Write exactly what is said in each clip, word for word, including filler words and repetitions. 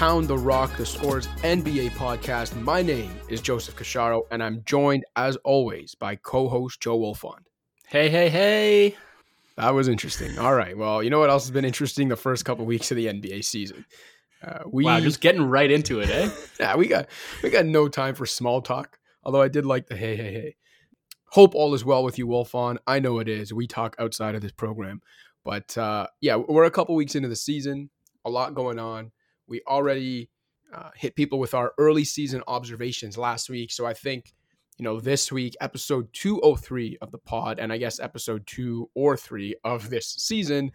Pound the Rock, the Scores N B A podcast. My name is Joseph Cacharo, and I'm joined, as always, by co-host Joe Wolfon. Hey, hey, hey. That was interesting. All right. Well, you know what else has been interesting? The first couple of weeks of the N B A season. Uh, we, wow, just getting right into it, eh? Yeah, we got we got no time for small talk, although I did like the hey, hey, hey. Hope all is well with you, Wolfon. I know it is. We talk outside of this program. But, uh, yeah, we're a couple weeks into the season. A lot going on. We already uh, hit people with our early season observations last week. So I think, you know, this week, episode two oh three of the pod, and I guess episode two or three of this season,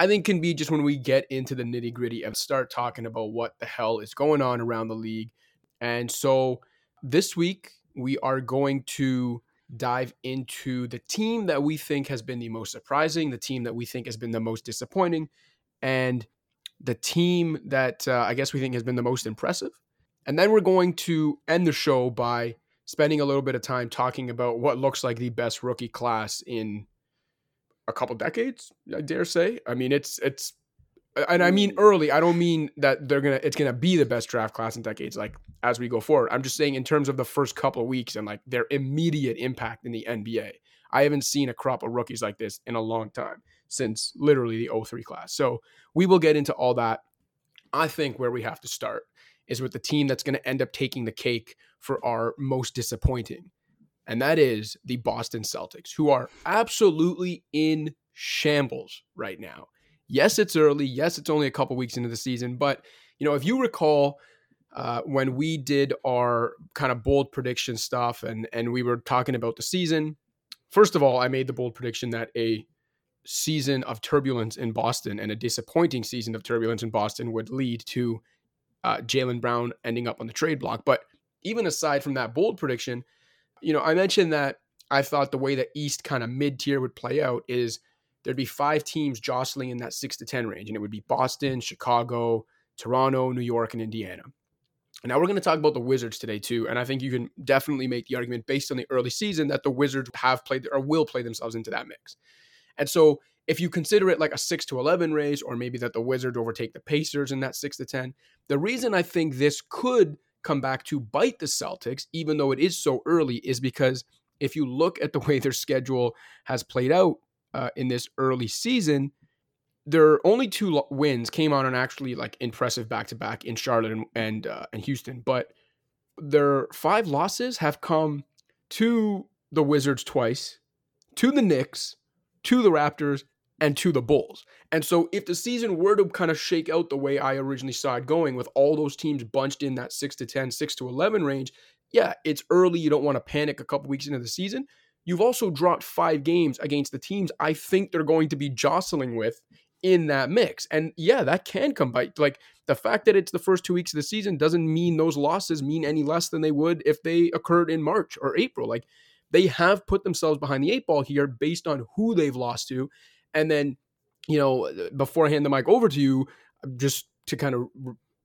I think can be just when we get into the nitty gritty and start talking about what the hell is going on around the league. And so this week, we are going to dive into the team that we think has been the most surprising, the team that we think has been the most disappointing, and the team that uh, I guess we think has been the most impressive. And then we're going to end the show by spending a little bit of time talking about what looks like the best rookie class in a couple decades, I dare say. I mean, it's, it's, and I mean early. I don't mean that they're going to, it's going to be the best draft class in decades, like as we go forward. I'm just saying in terms of the first couple of weeks and like their immediate impact in the N B A. I haven't seen a crop of rookies like this in a long time, since literally the oh three class. So we will get into all that. I think where we have to start is with the team that's going to end up taking the cake for our most disappointing. And that is the Boston Celtics, who are absolutely in shambles right now. Yes, it's early. Yes, it's only a couple weeks into the season. But, you know, if you recall, uh, when we did our kind of bold prediction stuff and, and we were talking about the season, first of all, I made the bold prediction that a season of turbulence in Boston and a disappointing season of turbulence in Boston would lead to uh, Jaylen Brown ending up on the trade block. But even aside from that bold prediction, you know, I mentioned that I thought the way the East kind of mid-tier would play out is there'd be five teams jostling in that six to ten range, and it would be Boston, Chicago, Toronto, New York, and Indiana. And now we're going to talk about the Wizards today too, and I think you can definitely make the argument based on the early season that the Wizards have played or will play themselves into that mix. And so if you consider it like a six to eleven race, or maybe that the Wizards overtake the Pacers in that six to ten, the reason I think this could come back to bite the Celtics, even though it is so early, is because if you look at the way their schedule has played out uh, in this early season, their only two wins came on an actually like impressive back-to-back in Charlotte and, and, uh, and Houston. But their five losses have come to the Wizards twice, to the Knicks, to the Raptors, and to the Bulls. And so if the season were to kind of shake out the way I originally saw it going, with all those teams bunched in that six to ten, six to eleven range, yeah, it's early. You don't want to panic a couple weeks into the season. You've also dropped five games against the teams I think they're going to be jostling with in that mix. And yeah, that can come by. Like the fact that it's the first two weeks of the season doesn't mean those losses mean any less than they would if they occurred in March or April. Like, they have put themselves behind the eight ball here based on who they've lost to. And then, you know, before I hand the mic over to you, just to kind of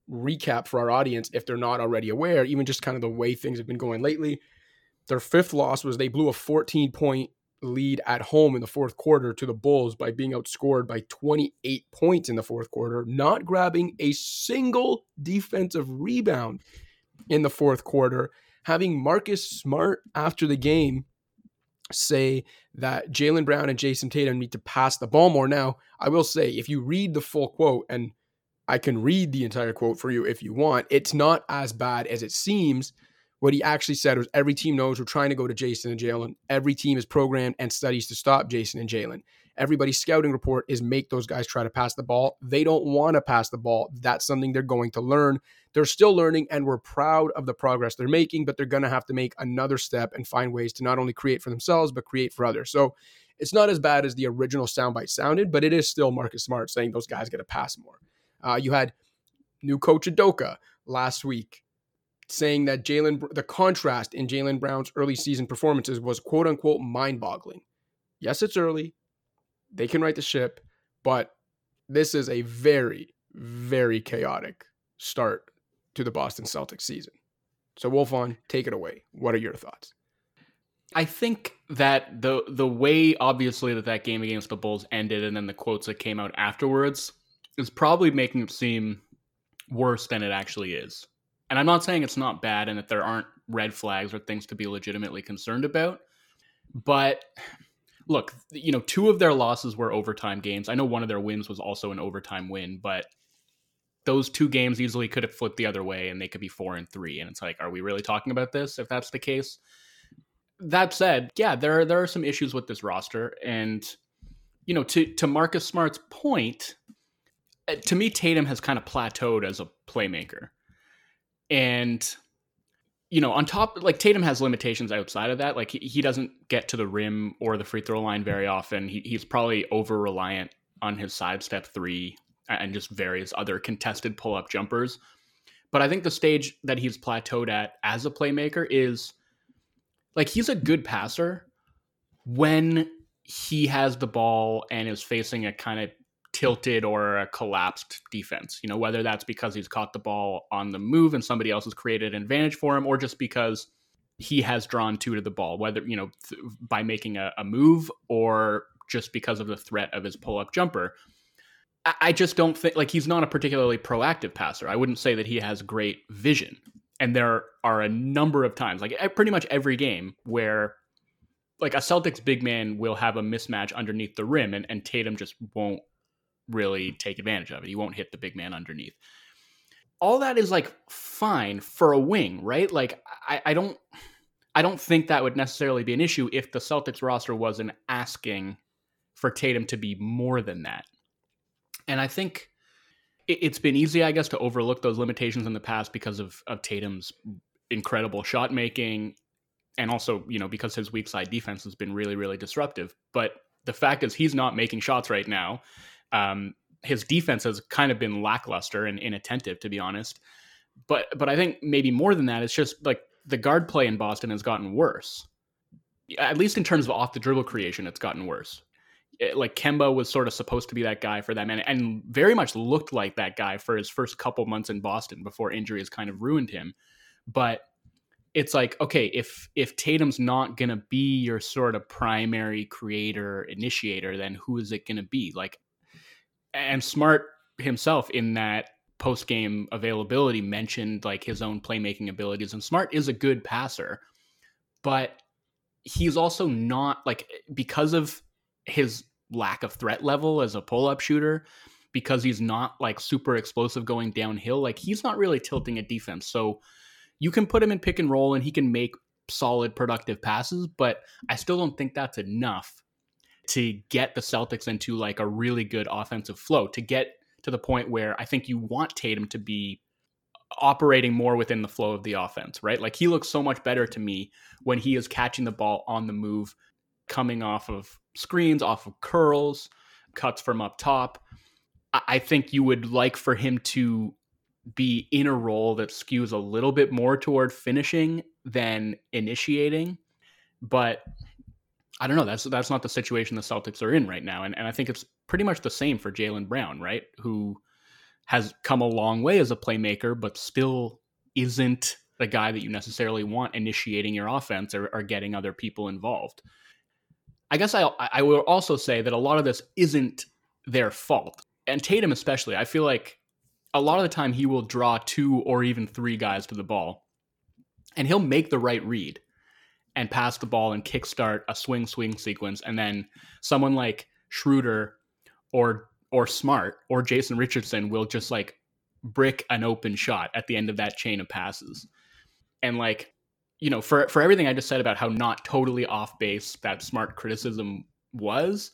re- recap for our audience, if they're not already aware, even just kind of the way things have been going lately, their fifth loss was they blew a fourteen-point lead at home in the fourth quarter to the Bulls by being outscored by twenty-eight points in the fourth quarter, not grabbing a single defensive rebound in the fourth quarter. Having Marcus Smart after the game say that Jaylen Brown and Jason Tatum need to pass the ball more. Now, I will say, if you read the full quote, and I can read the entire quote for you if you want, it's not as bad as it seems. What he actually said was, every team knows we're trying to go to Jason and Jaylen. Every team is programmed and studies to stop Jason and Jaylen. Everybody's scouting report is make those guys try to pass the ball. They don't want to pass the ball. That's something they're going to learn. They're still learning, and we're proud of the progress they're making, but they're going to have to make another step and find ways to not only create for themselves, but create for others. So it's not as bad as the original soundbite sounded, but it is still Marcus Smart saying those guys got to pass more. Uh, you had new coach Udoka last week saying that Jaylen, the contrast in Jaylen Brown's early season performances was quote unquote mind-boggling. Yes, it's early. They can right the ship, but this is a very, very chaotic start to the Boston Celtics season. So, Wolfon, take it away. What are your thoughts? I think that the the way, obviously, that that game against the Bulls ended and then the quotes that came out afterwards is probably making it seem worse than it actually is. And I'm not saying it's not bad and that there aren't red flags or things to be legitimately concerned about. But look, you know, two of their losses were overtime games. I know one of their wins was also an overtime win, but those two games easily could have flipped the other way and they could be four and three. And it's like, are we really talking about this if that's the case? That said, yeah, there are, there are some issues with this roster. And, you know, to, to Marcus Smart's point, to me, Tatum has kind of plateaued as a playmaker. And, you know, on top, like Tatum has limitations outside of that. Like he, he doesn't get to the rim or the free throw line very often. He, he's probably over-reliant on his sidestep three and just various other contested pull-up jumpers. But I think the stage that he's plateaued at as a playmaker is, like, he's a good passer when he has the ball and is facing a kind of tilted or a collapsed defense, you know, whether that's because he's caught the ball on the move and somebody else has created an advantage for him, or just because he has drawn two to the ball, whether, you know, th- by making a, a move or just because of the threat of his pull-up jumper. I, I just don't think, like, he's not a particularly proactive passer. I wouldn't say that he has great vision. And there are a number of times, like pretty much every game, where like a Celtics big man will have a mismatch underneath the rim and, and Tatum just won't really take advantage of it. He won't hit the big man underneath. All that is like fine for a wing, right? Like I, I don't I don't think that would necessarily be an issue if the Celtics roster wasn't asking for Tatum to be more than that. And I think it's been easy, I guess, to overlook those limitations in the past because of, of Tatum's incredible shot making, and also, you know, because his weak side defense has been really, really disruptive. But the fact is he's not making shots right now. Um, his defense has kind of been lackluster and inattentive, to be honest. But but I think maybe more than that, it's just like the guard play in Boston has gotten worse. At least in terms of off the dribble creation, it's gotten worse. Like Kemba was sort of supposed to be that guy for that man, and very much looked like that guy for his first couple months in Boston before injuries kind of ruined him. But it's like, okay, if if Tatum's not going to be your sort of primary creator, initiator, then who is it going to be? Like, and Smart himself in that post-game availability mentioned like his own playmaking abilities, and Smart is a good passer, but he's also not, like, because of his lack of threat level as a pull-up shooter, because he's not like super explosive going downhill, like he's not really tilting at defense. So you can put him in pick and roll and he can make solid productive passes, but I still don't think that's enough to get the Celtics into like a really good offensive flow, to get to the point where I think you want Tatum to be operating more within the flow of the offense, right? Like he looks so much better to me when he is catching the ball on the move, coming off of screens, off of curls, cuts from up top. I think you would like for him to be in a role that skews a little bit more toward finishing than initiating. But I don't know, that's that's not the situation the Celtics are in right now. And, and I think it's pretty much the same for Jaylen Brown, right? Who has come a long way as a playmaker, but still isn't the guy that you necessarily want initiating your offense or, or getting other people involved. I guess I I will also say that a lot of this isn't their fault. And Tatum especially, I feel like a lot of the time he will draw two or even three guys to the ball and he'll make the right read and pass the ball and kickstart a swing swing sequence. And then someone like Schroeder or or Smart or Jason Richardson will just like brick an open shot at the end of that chain of passes. And like, you know, for, for everything I just said about how not totally off base that Smart criticism was.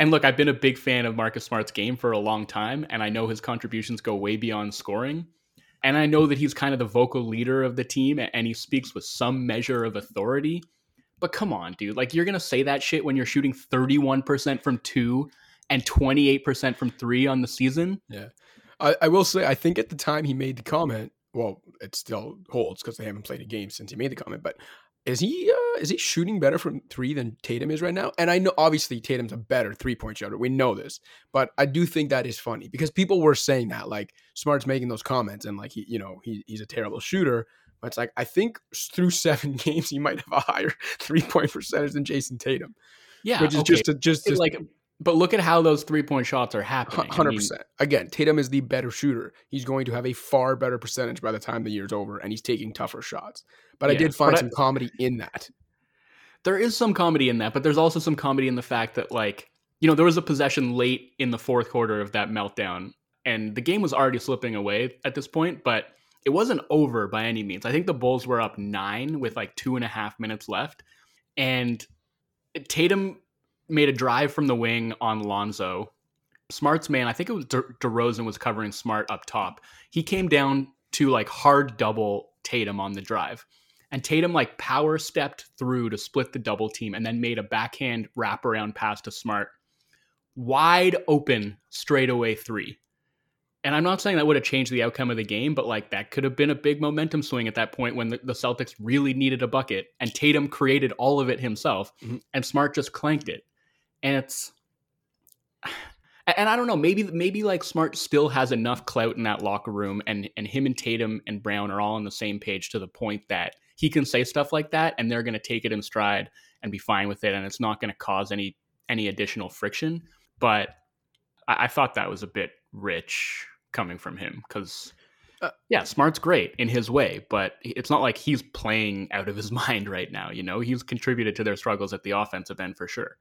And look, I've been a big fan of Marcus Smart's game for a long time, and I know his contributions go way beyond scoring. And I know that he's kind of the vocal leader of the team and he speaks with some measure of authority. But come on, dude, like you're going to say that shit when you're shooting thirty-one percent from two and twenty-eight percent from three on the season. Yeah, I, I will say, I think at the time he made the comment, well, it still holds because they haven't played a game since he made the comment, but is he uh, is he shooting better from three than Tatum is right now? And I know, obviously, Tatum's a better three-point shooter. We know this. But I do think that is funny because people were saying that, like, Smart's making those comments and, like, he, you know, he, he's a terrible shooter. But it's like, I think through seven games, he might have a higher three-point percentage than Jason Tatum. Yeah, which is okay. just, a, just, just like But look at how those three-point shots are happening. one hundred percent. I mean, Again, Tatum is the better shooter. He's going to have a far better percentage by the time the year's over, and he's taking tougher shots. But yeah, I did find some I, comedy in that. There is some comedy in that, but there's also some comedy in the fact that, like, you know, there was a possession late in the fourth quarter of that meltdown, and the game was already slipping away at this point, but it wasn't over by any means. I think the Bulls were up nine with, like, two and a half minutes left, and Tatum made a drive from the wing on Lonzo. Smart's man, I think it was De- DeRozan was covering Smart up top. He came down to like hard double Tatum on the drive. And Tatum like power stepped through to split the double team and then made a backhand wraparound pass to Smart. Wide open straightaway three. And I'm not saying that would have changed the outcome of the game, but like that could have been a big momentum swing at that point when the, the Celtics really needed a bucket and Tatum created all of it himself mm-hmm. and Smart just clanked it. And it's, and I don't know, maybe, maybe like Smart still has enough clout in that locker room and, and him and Tatum and Brown are all on the same page to the point that he can say stuff like that and they're going to take it in stride and be fine with it. And it's not going to cause any, any additional friction. But I, I thought that was a bit rich coming from him because uh, yeah, Smart's great in his way, but it's not like he's playing out of his mind right now. You know, he's contributed to their struggles at the offensive end for sure.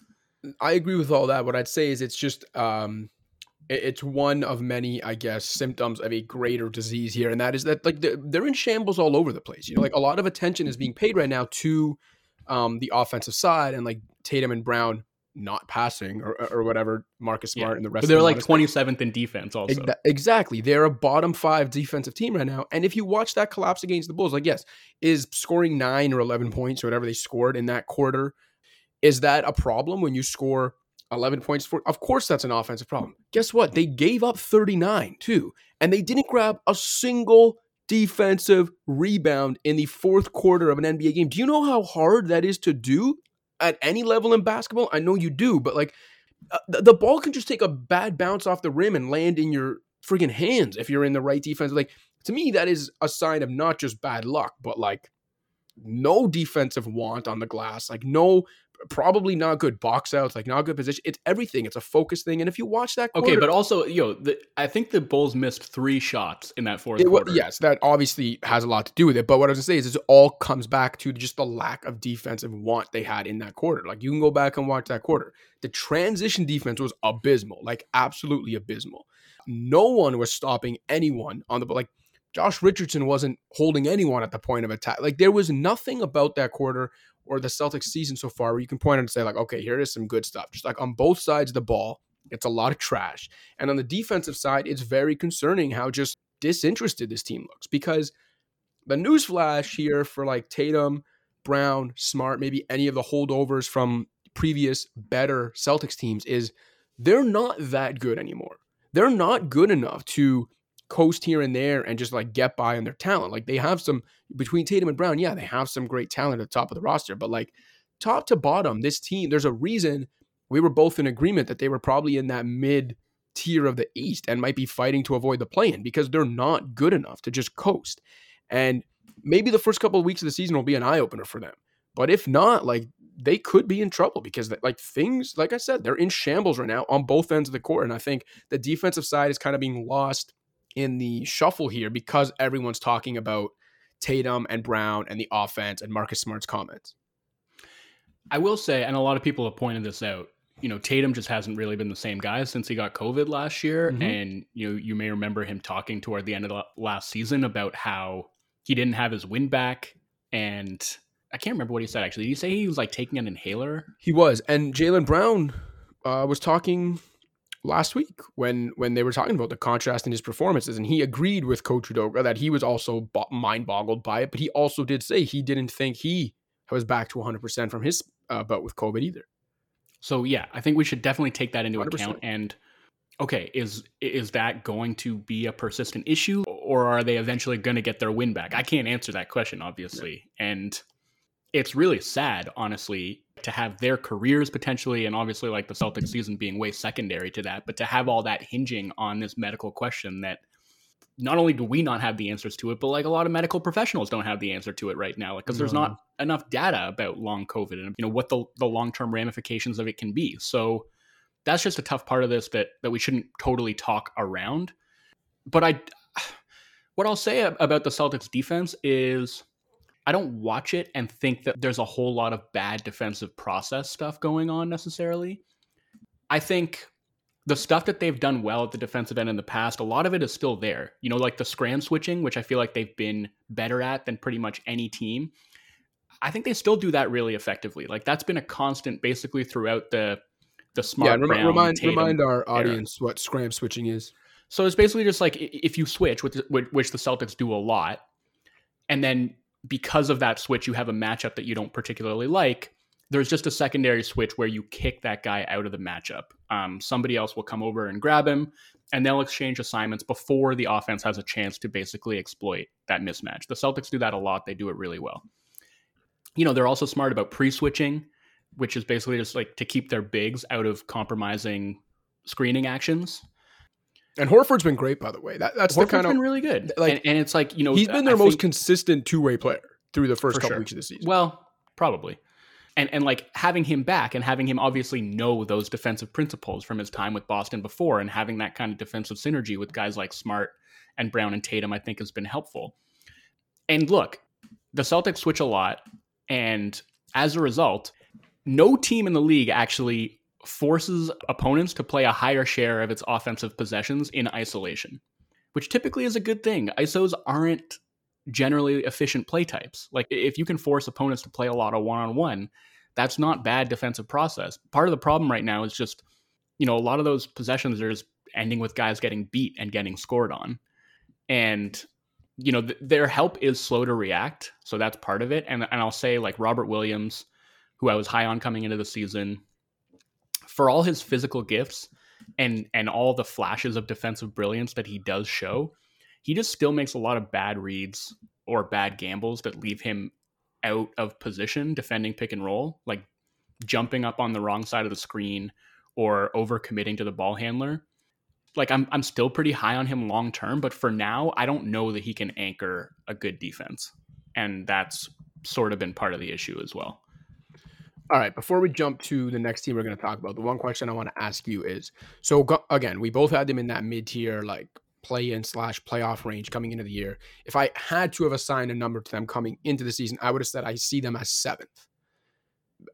I agree with all that. What I'd say is it's just um, it's one of many, I guess, symptoms of a greater disease here, and that is that like they're in shambles all over the place. You know, like a lot of attention is being paid right now to um, the offensive side, and like Tatum and Brown not passing or or whatever, Marcus Smart yeah. and the rest. But they're of like twenty-seventh in defense, also. Exactly, they're a bottom five defensive team right now. And if you watch that collapse against the Bulls, like yes, is scoring nine or eleven points or whatever they scored in that quarter. Is that a problem when you score eleven points? For, of course, that's an offensive problem. Guess what? They gave up thirty-nine, too, and they didn't grab a single defensive rebound in the fourth quarter of an N B A game. Do you know how hard that is to do at any level in basketball? I know you do, but like uh, the, the ball can just take a bad bounce off the rim and land in your freaking hands if you're in the right defense. Like, to me, that is a sign of not just bad luck, but like no defensive want on the glass, like no... probably not good box outs, like not good position. It's everything. It's a focus thing. And if you watch that quarter, okay, but also, yo, the, I think the Bulls missed three shots in that fourth it, quarter. Yes, that obviously has a lot to do with it. But what I was going to say is it all comes back to just the lack of defensive want they had in that quarter. Like you can go back and watch that quarter. The transition defense was abysmal, like absolutely abysmal. No one was stopping anyone on the ball. Like Josh Richardson wasn't holding anyone at the point of attack. Like there was nothing about that quarter or the Celtics season so far where you can point out and say like, okay, here is some good stuff. Just like on both sides of the ball, it's a lot of trash. And on the defensive side, it's very concerning how just disinterested this team looks, because the newsflash here for like Tatum, Brown, Smart, maybe any of the holdovers from previous better Celtics teams is they're not that good anymore. They're not good enough to coast here and there and just like get by on their talent. Like they have some between Tatum and Brown. Yeah, they have some great talent at the top of the roster, but like top to bottom, this team, there's a reason we were both in agreement that they were probably in that mid tier of the East and might be fighting to avoid the play-in because they're not good enough to just coast. And maybe the first couple of weeks of the season will be an eye opener for them. But if not, like they could be in trouble because like things, like I said, they're in shambles right now on both ends of the court. And I think the defensive side is kind of being lost in the shuffle here because everyone's talking about Tatum and Brown and the offense and Marcus Smart's comments. I will say, and a lot of people have pointed this out, you know, Tatum just hasn't really been the same guy since he got COVID last year. Mm-hmm. And you know, you may remember him talking toward the end of the last season about how he didn't have his win back. And I can't remember what he said, actually. Did he say he was like taking an inhaler? He was. And Jaylen Brown uh, was talking last week when when they were talking about the contrast in his performances, and he agreed with Coach Udoka that he was also bo- mind-boggled by it, but he also did say he didn't think he was back to one hundred percent from his uh, bout with COVID either. So yeah, I think we should definitely take that into one hundred percent account. And okay, is is that going to be a persistent issue, or are they eventually going to get their win back? I can't answer that question, obviously. Yeah. And it's really sad, honestly, to have their careers potentially, and obviously like the Celtics season being way secondary to that, but to have all that hinging on this medical question that not only do we not have the answers to it, but like a lot of medical professionals don't have the answer to it right now. Like, cause no. there's not enough data about long COVID and you know, what the, the long-term ramifications of it can be. So that's just a tough part of this that that we shouldn't totally talk around. But I, what I'll say about the Celtics defense is I don't watch it and think that there's a whole lot of bad defensive process stuff going on necessarily. I think the stuff that they've done well at the defensive end in the past, a lot of it is still there. You know, like the scram switching, which I feel like they've been better at than pretty much any team. I think they still do that really effectively. Like that's been a constant basically throughout the the Smart, yeah, rem- Brown, remind Tatum remind our audience era. What scram switching is. So it's basically just like if you switch, which the Celtics do a lot, and then because of that switch, you have a matchup that you don't particularly like, there's just a secondary switch where you kick that guy out of the matchup. Um, somebody else will come over and grab him, and they'll exchange assignments before the offense has a chance to basically exploit that mismatch. The Celtics do that a lot. They do it really well. You know, they're also smart about pre-switching, which is basically just like to keep their bigs out of compromising screening actions. And Horford's been great, by the way. That, that's Horford's the kind of been really good. Like, and, and it's like, you know, he's been their I most think, consistent two-way player through the first couple sure. weeks of the season. Well, probably. And and like having him back and having him obviously know those defensive principles from his time with Boston before, and having that kind of defensive synergy with guys like Smart and Brown and Tatum, I think has been helpful. And look, the Celtics switch a lot. And as a result, no team in the league actually forces opponents to play a higher share of its offensive possessions in isolation, which typically is a good thing. I S Os aren't generally efficient play types. Like if you can force opponents to play a lot of one-on-one, that's not bad defensive process. Part of the problem right now is just, you know, a lot of those possessions are just ending with guys getting beat and getting scored on. And, you know, th- their help is slow to react. So that's part of it. And, and I'll say like Robert Williams, who I was high on coming into the season, for all his physical gifts and and all the flashes of defensive brilliance that he does show, he just still makes a lot of bad reads or bad gambles that leave him out of position defending pick and roll, like jumping up on the wrong side of the screen or overcommitting to the ball handler. Like I'm I'm still pretty high on him long term, but for now, I don't know that he can anchor a good defense. And that's sort of been part of the issue as well. All right, before we jump to the next team we're going to talk about, the one question I want to ask you is, so go, again, we both had them in that mid-tier, like play-in slash playoff range coming into the year. If I had to have assigned a number to them coming into the season, I would have said I see them as seventh.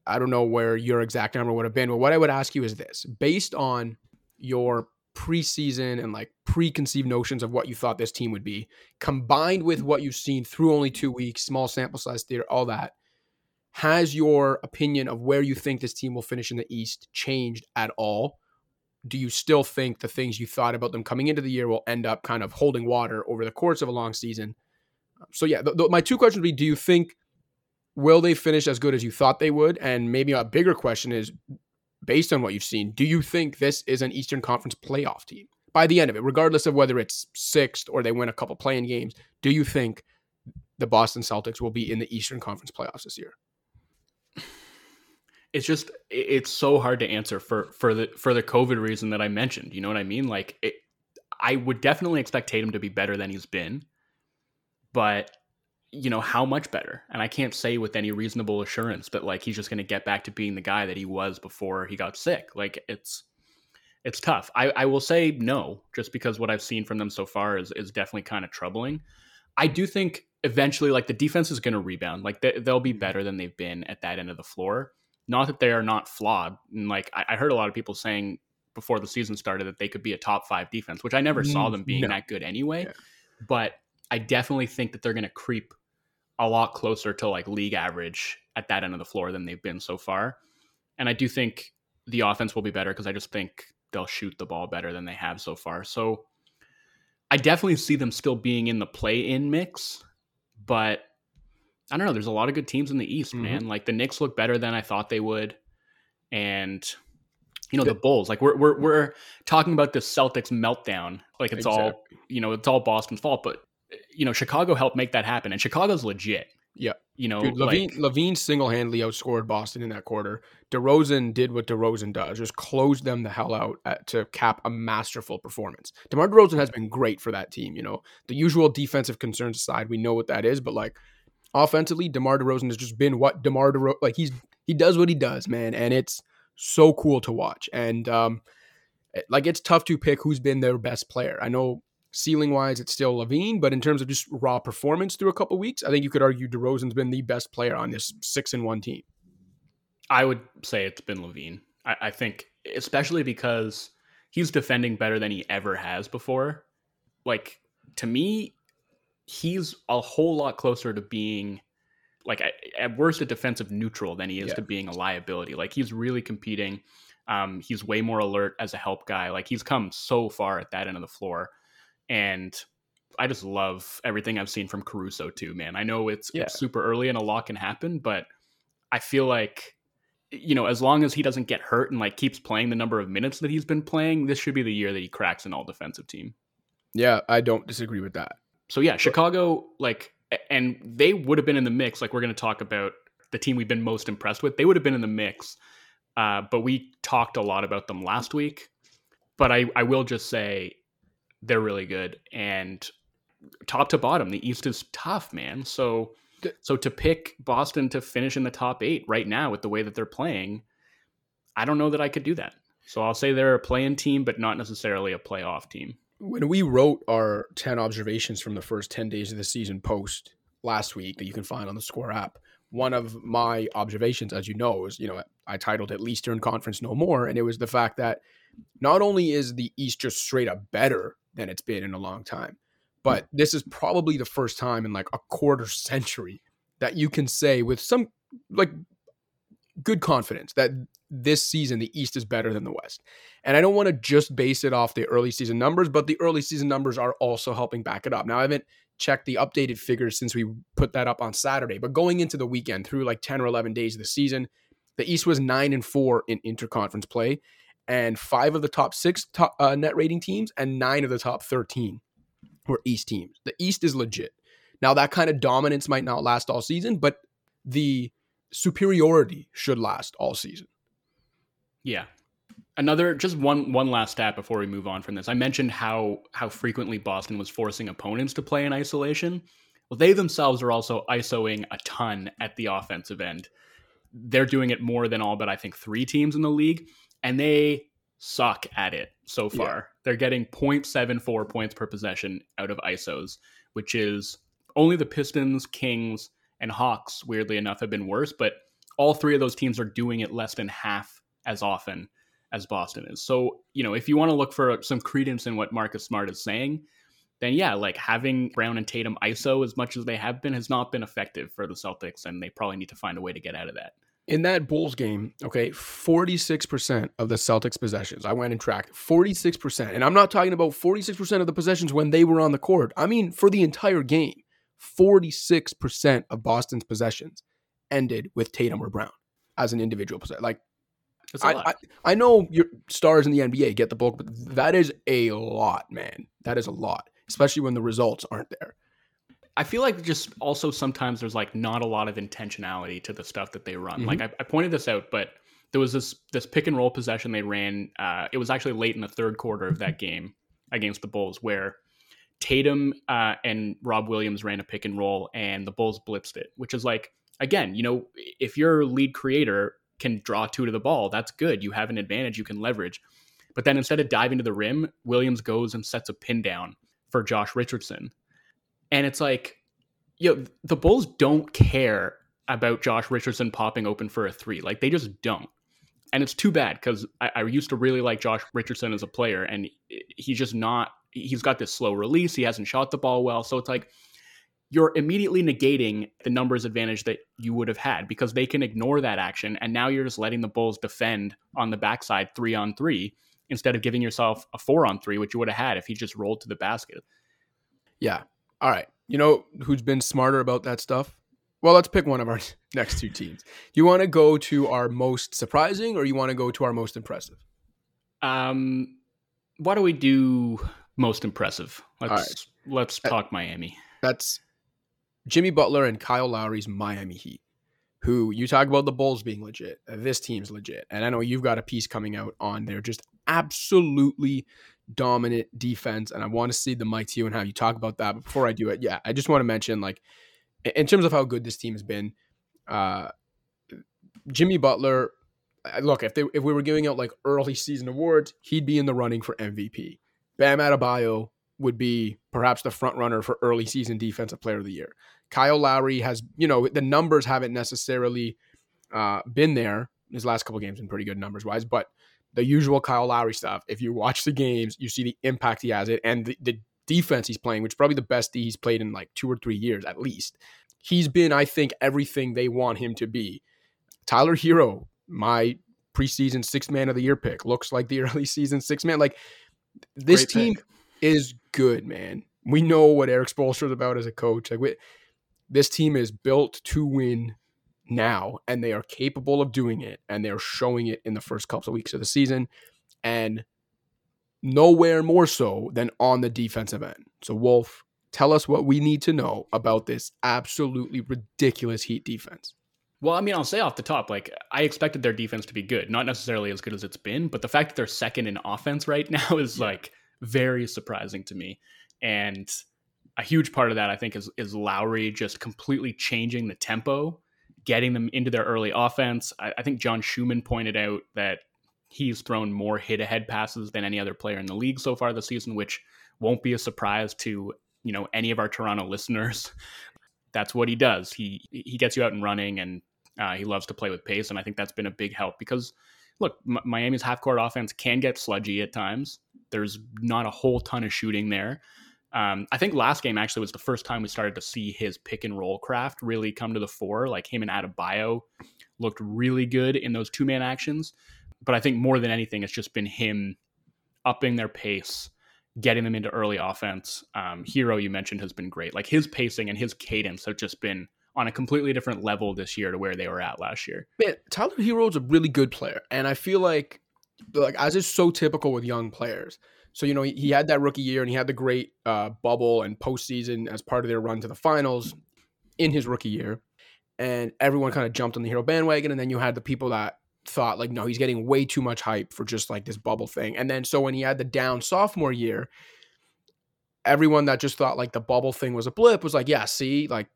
I don't know where your exact number would have been, but what I would ask you is this. Based on your preseason and like preconceived notions of what you thought this team would be, combined with what you've seen through only two weeks, small sample size theater, all that, has your opinion of where you think this team will finish in the East changed at all? Do you still think the things you thought about them coming into the year will end up kind of holding water over the course of a long season? So yeah, th- th- my two questions would be, do you think, will they finish as good as you thought they would? And maybe a bigger question is, based on what you've seen, do you think this is an Eastern Conference playoff team by the end of it, regardless of whether it's sixth or they win a couple play-in games? Do you think the Boston Celtics will be in the Eastern Conference playoffs this year? It's just, it's so hard to answer for, for the, for the COVID reason that I mentioned, you know what I mean? Like it, I would definitely expect Tatum to be better than he's been, but you know, how much better? And I can't say with any reasonable assurance that like, he's just going to get back to being the guy that he was before he got sick. Like it's, it's tough. I, I will say no, just because what I've seen from them so far is, is definitely kind of troubling. I do think eventually like the defense is going to rebound. Like they, they'll be better than they've been at that end of the floor. Not that they are not flawed. And like I heard a lot of people saying before the season started that they could be a top five defense, which I never saw them being no. that good anyway. Yeah. But I definitely think that they're going to creep a lot closer to like league average at that end of the floor than they've been so far. And I do think the offense will be better because I just think they'll shoot the ball better than they have so far. So I definitely see them still being in the play-in mix, but I don't know. There's a lot of good teams in the East, man. Mm-hmm. Like the Knicks look better than I thought they would. And, you know, the Bulls, like we're, we're, we're talking about the Celtics meltdown. Like it's exactly. all, you know, it's all Boston's fault, but you know, Chicago helped make that happen and Chicago's legit. Yeah. You know, Dude, LaVine, like, LaVine single-handedly outscored Boston in that quarter. DeRozan did what DeRozan does, just closed them the hell out at, to cap a masterful performance. DeMar DeRozan has been great for that team. You know, the usual defensive concerns aside, we know what that is, but like, offensively, DeMar DeRozan has just been what DeMar DeRozan, like he's, he does what he does, man. And it's so cool to watch. And um, like, it's tough to pick who's been their best player. I know ceiling wise, it's still LaVine, but in terms of just raw performance through a couple of weeks, I think you could argue DeRozan's been the best player on this six and one team. I would say it's been LaVine. I, I think, especially because he's defending better than he ever has before. Like, to me, he's a whole lot closer to being, like, at worst, a defensive neutral than he is yeah. to being a liability. Like, he's really competing. Um, he's way more alert as a help guy. Like, he's come so far at that end of the floor. And I just love everything I've seen from Caruso too, man. I know it's, yeah. it's super early and a lot can happen, but I feel like, you know, as long as he doesn't get hurt and like keeps playing the number of minutes that he's been playing, this should be the year that he cracks an all defensive team. Yeah, I don't disagree with that. So yeah, Chicago, like, and they would have been in the mix. Like, we're going to talk about the team we've been most impressed with. They would have been in the mix, uh, but we talked a lot about them last week. But I, I will just say they're really good. And top to bottom, the East is tough, man. So, so to pick Boston to finish in the top eight right now with the way that they're playing, I don't know that I could do that. So I'll say they're a play-in team, but not necessarily a playoff team. When we wrote our ten observations from the first ten days of the season post last week that you can find on the Score app, one of my observations, as you know, is, you know, I titled it Eastern Conference No More. And it was the fact that not only is the East just straight up better than it's been in a long time, but this is probably the first time in like a quarter century that you can say with some like good confidence that this season, the East is better than the West. And I don't want to just base it off the early season numbers, but the early season numbers are also helping back it up. Now, I haven't checked the updated figures since we put that up on Saturday, but going into the weekend through like ten or eleven days of the season, the East was nine and four in interconference play and five of the top six top, uh, net rating teams and nine of the top thirteen were East teams. The East is legit. Now, that kind of dominance might not last all season, but the superiority should last all season. Yeah. Another, just one one last stat before we move on from this. I mentioned how how frequently Boston was forcing opponents to play in isolation. Well, they themselves are also ISOing a ton at the offensive end. They're doing it more than all but I think three teams in the league, and they suck at it so far. Yeah. They're getting zero point seven four points per possession out of I S Os, which is only the Pistons, Kings, and Hawks, weirdly enough, have been worse, but all three of those teams are doing it less than half as often as Boston is. So, you know, if you want to look for some credence in what Marcus Smart is saying, then yeah, like having Brown and Tatum I S O as much as they have been has not been effective for the Celtics, and they probably need to find a way to get out of that. In that Bulls game, okay, forty-six percent of the Celtics possessions, I went and tracked forty-six percent. And I'm not talking about forty-six percent of the possessions when they were on the court. I mean, for the entire game, forty-six percent of Boston's possessions ended with Tatum or Brown as an individual possession. Like, I, I, I know your stars in the N B A get the bulk, but that is a lot, man. That is a lot, especially when the results aren't there. I feel like just also sometimes there's like not a lot of intentionality to the stuff that they run. Mm-hmm. Like I, I pointed this out, but there was this this pick and roll possession they ran. Uh, it was actually late in the third quarter of that game against the Bulls where Tatum uh, and Rob Williams ran a pick and roll and the Bulls blitzed it, which is like, again, you know, if your lead creator can draw two to the ball, that's good. You have an advantage you can leverage. But then instead of diving to the rim, Williams goes and sets a pin down for Josh Richardson. And it's like, you know, the Bulls don't care about Josh Richardson popping open for a three. Like, they just don't. And it's too bad because I, I used to really like Josh Richardson as a player, and he's just not, he's got this slow release. He hasn't shot the ball well. So it's like, you're immediately negating the numbers advantage that you would have had because they can ignore that action. And now you're just letting the Bulls defend on the backside three on three instead of giving yourself a four on three, which you would have had if he just rolled to the basket. Yeah. All right. You know who's been smarter about that stuff? Well, let's pick one of our next two teams. Do you want to go to our most surprising or you want to go to our most impressive? Um, why do we do most impressive? Let's, right. let's talk that, Miami. That's Jimmy Butler and Kyle Lowry's Miami Heat, who you talk about the Bulls being legit. This team's legit. And I know you've got a piece coming out on their just absolutely dominant defense, and I want to see the mic to you and how you talk about that. But before I do it, yeah, I just want to mention, like, in terms of how good this team has been, uh, Jimmy Butler look, if they, if we were giving out like early season awards, he'd be in the running for M V P. Bam Adebayo would be perhaps the front runner for early season defensive player of the year. Kyle Lowry has, you know, the numbers haven't necessarily uh, been there. His last couple of games been pretty good numbers wise, but the usual Kyle Lowry stuff. If you watch the games, you see the impact he has it and the, the defense he's playing, which is probably the best he's played in like two or three years at least. He's been, I think, everything they want him to be. Tyler Herro, my preseason sixth man of the year pick, looks like the early season sixth man. Like this team is good, man. We know what Eric Spoelstra is about as a coach. Like we, this team is built to win now, and they are capable of doing it, and they're showing it in the first couple of weeks of the season, and nowhere more so than on the defensive end. So, Wolf, tell us what we need to know about this absolutely ridiculous Heat defense. Well, I mean, I'll say off the top, like I expected their defense to be good, not necessarily as good as it's been, but the fact that they're second in offense right now is yeah. like very surprising to me. And a huge part of that, I think, is, is Lowry just completely changing the tempo, getting them into their early offense. I, I think John Schumann pointed out that he's thrown more hit ahead passes than any other player in the league so far this season, which won't be a surprise to, you know, any of our Toronto listeners. That's what he does. He, he gets you out and running, and Uh, he loves to play with pace, and I think that's been a big help because, look, M- Miami's half-court offense can get sludgy at times. There's not a whole ton of shooting there. Um, I think last game actually was the first time we started to see his pick-and-roll craft really come to the fore. Like, him and Adebayo looked really good in those two-man actions. But I think more than anything, it's just been him upping their pace, getting them into early offense. Um, Herro, you mentioned, has been great. Like, his pacing and his cadence have just been on a completely different level this year to where they were at last year. Man, Tyler Herro's a really good player. And I feel like, like as is so typical with young players. So, you know, he, he had that rookie year and he had the great uh, bubble and postseason as part of their run to the finals in his rookie year. And everyone kind of jumped on the Herro bandwagon. And then you had the people that thought like, no, he's getting way too much hype for just like this bubble thing. And then so when he had the down sophomore year, everyone that just thought like the bubble thing was a blip was like, yeah, see, like,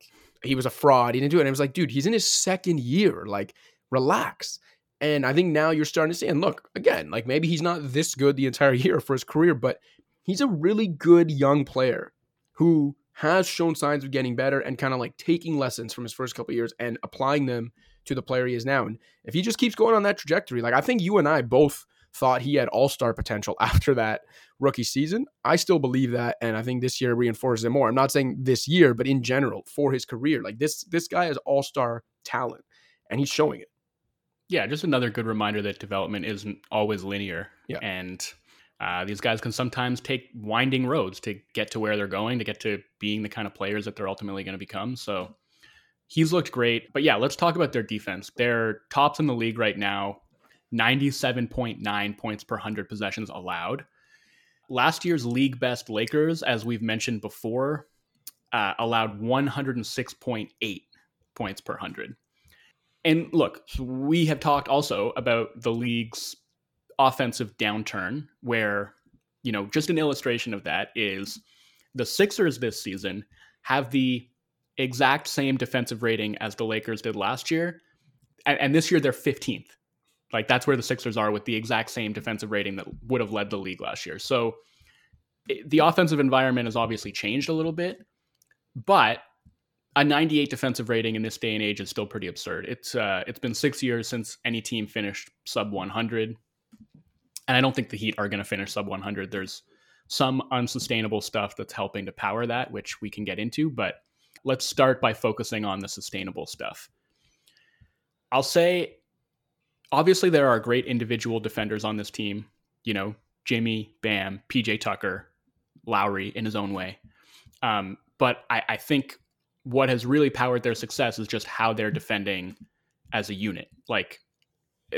he was a fraud. He didn't do it. And I was like, dude, he's in his second year. Like, relax. And I think now you're starting to see, and look, again, like maybe he's not this good the entire year for his career, but he's a really good young player who has shown signs of getting better and kind of like taking lessons from his first couple of years and applying them to the player he is now. And if he just keeps going on that trajectory, like I think you and I both thought he had all-star potential after that rookie season. I still believe that, and I think this year reinforces it more. I'm not saying this year, but in general, for his career. Like, this this guy has all-star talent, and he's showing it. Yeah, just another good reminder that development isn't always linear. Yeah. And uh, these guys can sometimes take winding roads to get to where they're going, to get to being the kind of players that they're ultimately going to become. So he's looked great. But yeah, let's talk about their defense. They're tops in the league right now. ninety-seven point nine points per one hundred possessions allowed. Last year's league best Lakers, as we've mentioned before, uh, allowed one hundred six point eight points per one hundred. And look, we have talked also about the league's offensive downturn where, you know, just an illustration of that is the Sixers this season have the exact same defensive rating as the Lakers did last year. And, and this year they're fifteenth. Like, that's where the Sixers are with the exact same defensive rating that would have led the league last year. So it, the offensive environment has obviously changed a little bit, but a ninety-eight defensive rating in this day and age is still pretty absurd. It's uh, it's been six years since any team finished sub one hundred, and I don't think the Heat are going to finish sub one hundred. There's some unsustainable stuff that's helping to power that, which we can get into, but let's start by focusing on the sustainable stuff. I'll say, obviously, there are great individual defenders on this team. You know, Jimmy, Bam, P J. Tucker, Lowry in his own way. Um, but I, I think what has really powered their success is just how they're defending as a unit. Like,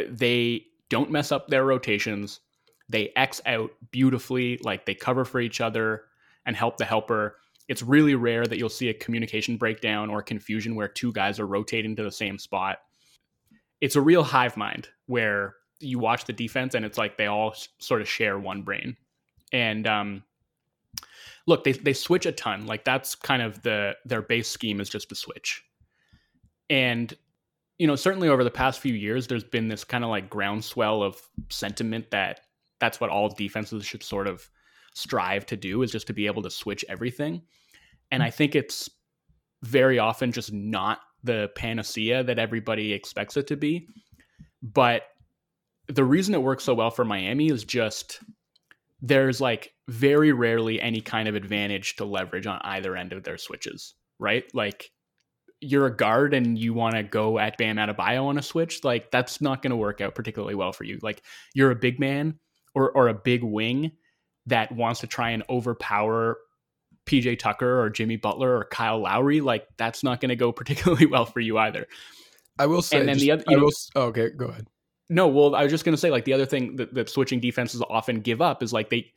they don't mess up their rotations. They X out beautifully. Like, they cover for each other and help the helper. It's really rare that you'll see a communication breakdown or confusion where two guys are rotating to the same spot. It's a real hive mind where you watch the defense and it's like they all sort of share one brain. And um, look, they they switch a ton. Like, that's kind of the their base scheme is just to switch. And you know, certainly over the past few years, there's been this kind of like groundswell of sentiment that that's what all defenses should sort of strive to do, is just to be able to switch everything. And I think it's very often just not the panacea that everybody expects it to be. But the reason it works so well for Miami is just there's like very rarely any kind of advantage to leverage on either end of their switches, right? Like, you're a guard and you want to go at Bam Adebayo on a switch, like that's not going to work out particularly well for you. Like, you're a big man or or a big wing that wants to try and overpower P J. Tucker or Jimmy Butler or Kyle Lowry, like that's not going to go particularly well for you either. I will say, and then just, the other, you I know, will, oh, okay, go ahead. No, well, I was just going to say, like, the other thing that, that switching defenses often give up is like they